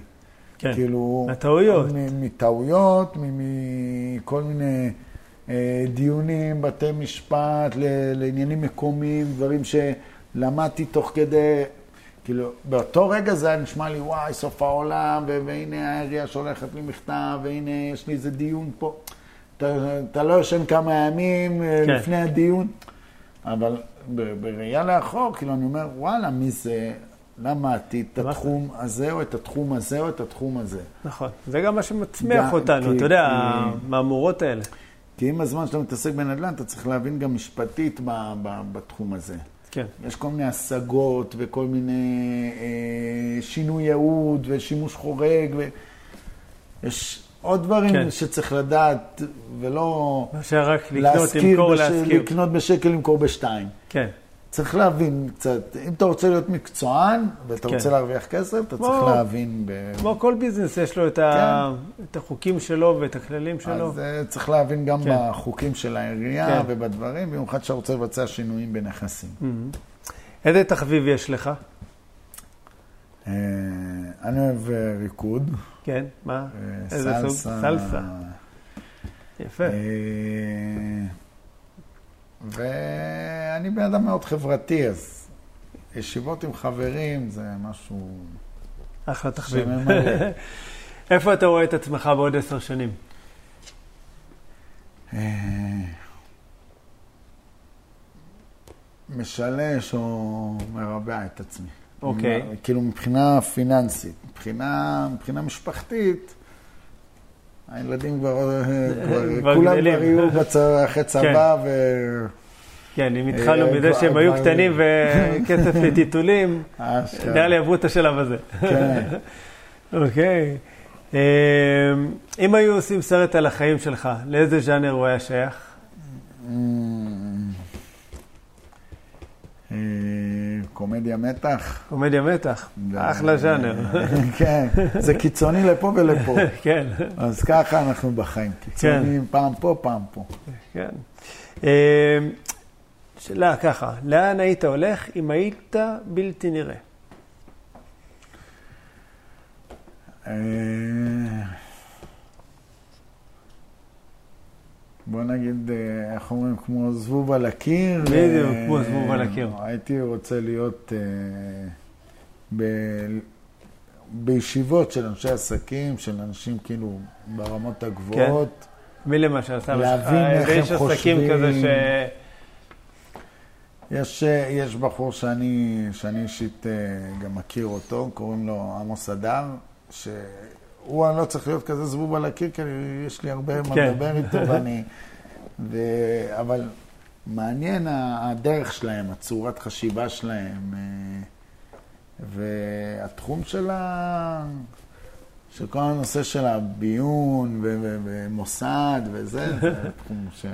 כן, כאילו, הטעויות. מטעויות, מכל מיני דיונים, בתי משפט, לעניינים מקומיים, דברים שלמדתי תוך כדי, כאילו, באותו רגע זה נשמע לי, וואי, סוף העולם, והנה העירייה שולחת לי מכתב, והנה יש לי איזה דיון פה. אתה לא יושן כמה ימים לפני הדיון, אבל... בראייה לאחור, כאילו אני אומר, וואלה, מי זה? למדתי את התחום הזה, או את התחום הזה, או את התחום הזה. נכון. זה גם מה שמצמיח אותנו, אתה יודע, המאמורות האלה. כי אם הזמן שאתה מתעסק בנדל"ן, אתה צריך להבין גם משפטית בתחום הזה. כן. יש כל מיני השגות, וכל מיני שינוי ייעוד, ושימוש חורג, ויש... עוד דברים שצריך לדעת, ולא לקנות בשקל, למכור בשתיים. צריך להבין קצת, אם אתה רוצה להיות מקצוען, ואתה רוצה להרוויח כסף, אתה צריך להבין... כמו כל ביזנס יש לו את החוקים שלו ואת הכללים שלו. אז צריך להבין גם בחוקים של העירייה ובדברים, במיוחד שאתה רוצה לבצע שינויים בנכסים. איזה תחביב יש לך? אני אוהב ריקוד. כן, מה? איזה סוג? סלסה. יפה. ואני באדם מאוד חברתי, אז ישיבות עם חברים זה משהו... אחלה תחביב. איפה אתה רואה את עצמך בעוד 10 שנים? משלש או מרבע את עצמי. אוקיי. כאילו מבחינה פיננסית, מבחינה משפחתית, הילדים כבר כולם כבר יהיו אחרי צבא ו... כן, אם התחלנו מזה שהם היו קטנים וכסף לטיטולים, נראה לי עברו את השלב הזה. כן. אוקיי. אם היו עושים סרט על החיים שלך, לאיזה ז'אנר הוא היה שייך? קומדיה מתח. קומדיה מתח, אחלה ז'אנר. כן, זה קיצוני לפה ולפה. כן. אז ככה אנחנו בחיים, קיצוניים פעם פה, פעם פה. כן. שאלה ככה, לאן היית הולך אם היית בלתי נראה? בוא נגיד, איך אומרים, כמו זבוב על הקיר. בדיוק, כמו זבוב על הקיר. הייתי רוצה להיות בישיבות של אנשי עסקים, של אנשים כאילו ברמות הגבוהות. מי למשל? להבין איך הם חושבים. יש עסקים כזה ש... יש בחור שאני אישית גם מכיר אותו, קוראים לו עמוס אדר, שהוא אני לא צריך להיות כזה זבוב על הקיר, כי יש לי הרבה מה לדבר איתו, אבל מעניין הדרך שלהם, הצורת חשיבה שלהם, והתחום של כל הנושא של הביון ומוסד וזה, זה תחום ש...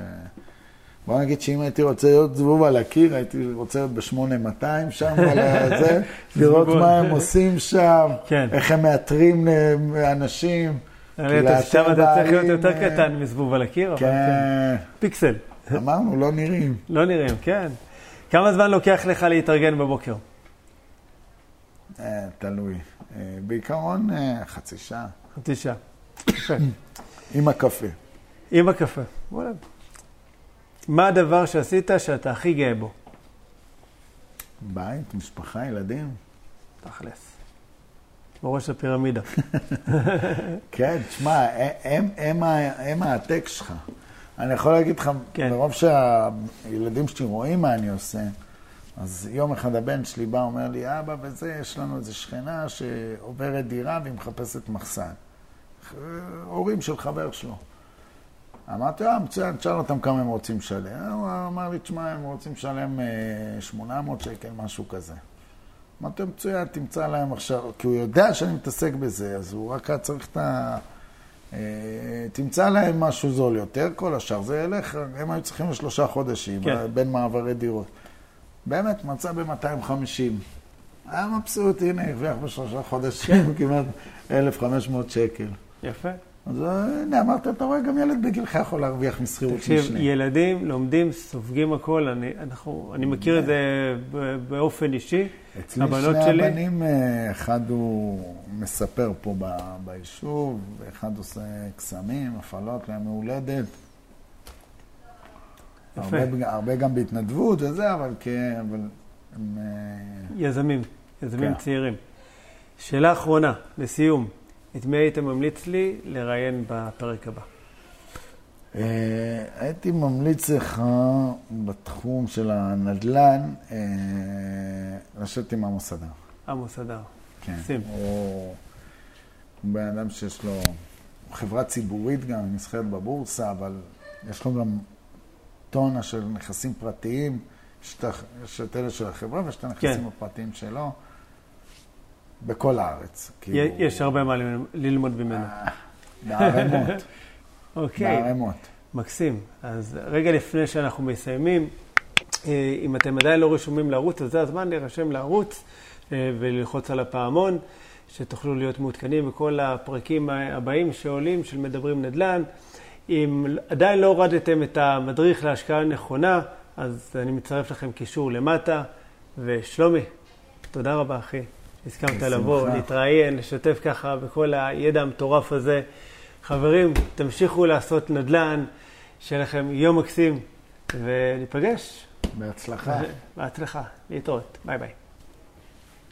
בוא נגיד שאם הייתי רוצה להיות זבוב על הקיר, הייתי רוצה להיות ב-8200 שם, לראות מה הם עושים שם, איך הם מאתרים אנשים. שם אתה צריך להיות יותר קטן מזבוב על הקיר, אבל כן. פיקסל. אמרנו, לא נראים. לא נראים, כן. כמה זמן לוקח לך להתארגן בבוקר? תלוי. בעיקרון חצי שעה. חצי שעה. עם הקפה. עם הקפה, בואו. מה הדבר שעשית שאתה הכי גאה בו? בית, משפחה, ילדים. תכלס. בראש הפירמידה. כן, תשמע, הם העתק שלך. אני יכול להגיד לך, ברוב שהילדים שלי רואים מה אני עושה, אז יום אחד הבן שלי בא, אומר לי, אבא, וזה, יש לנו איזו שכנה שעוברת דירה והיא מחפשת מחסן. הורים של חבר שלו. אמרתי, מצוין, תשאל אותם כמה הם רוצים לשלם. הוא אמר לי, תשמע, הם רוצים לשלם 800 שקל, משהו כזה. אמרתי, מצוין, תמצא להם עכשיו, כי הוא יודע שאני מתעסק בזה, אז הוא רק צריך את ה... תמצא להם משהו זול יותר, כל השאר זה ילך, הם היו צריכים 3 חודשים, בין מעברי דירות. באמת, מצא ב-250. היה מבסוט, הנה, הרוויח ב3 חודשים, כמעט 1,500 שקל. יפה. אז הנה, אמרת, אתה רואה, גם ילד בגילך יכול להרוויח מסחירות משנה. תקשיב, ילדים לומדים, סופגים הכל. אני מכיר את זה באופן אישי. אצלי שני הבנים, אחד הוא מספר פה ביישוב, אחד עושה קסמים, הפעלות ליום הולדת. הרבה גם בהתנדבות וזה, אבל הם... יזמים, יזמים צעירים. שאלה אחרונה, לסיום. את מי היית ממליץ לי לראיין בפרק הבא? הייתי ממליץ לך בתחום של הנדל"ן לשבת עם עמוס אדר. עמוס אדר. כן. שים. הוא באדם שיש לו חברה ציבורית גם, נסחרת בבורסה, אבל יש לו גם טונה של נכסים פרטיים, יש את אלה של החברה ויש את הנכסים הפרטיים שלו. בכל הארץ. יש הרבה מה ללמוד ממנו. בערמות. אוקיי. בערמות. מקסים. אז רגע לפני שאנחנו מסיימים, אם אתם עדיין לא רשומים לערוץ, אז זה הזמן להירשם לערוץ וללחוץ על הפעמון, שתוכלו להיות מעודכנים בכל הפרקים הבאים שעולים של מדברים נדל"ן. אם עדיין לא הורדתם את המדריך להשקעה נכונה, אז אני מצרף לכם קישור למטה. ושלומי, תודה רבה אחי, הסכמת לבוא, להתראיין, לשתף ככה בכל הידע המטורף הזה. חברים, תמשיכו לעשות נדל"ן, שיהיה לכם יום מקסים וניפגש. בהצלחה. בהצלחה, להתראות, ביי ביי.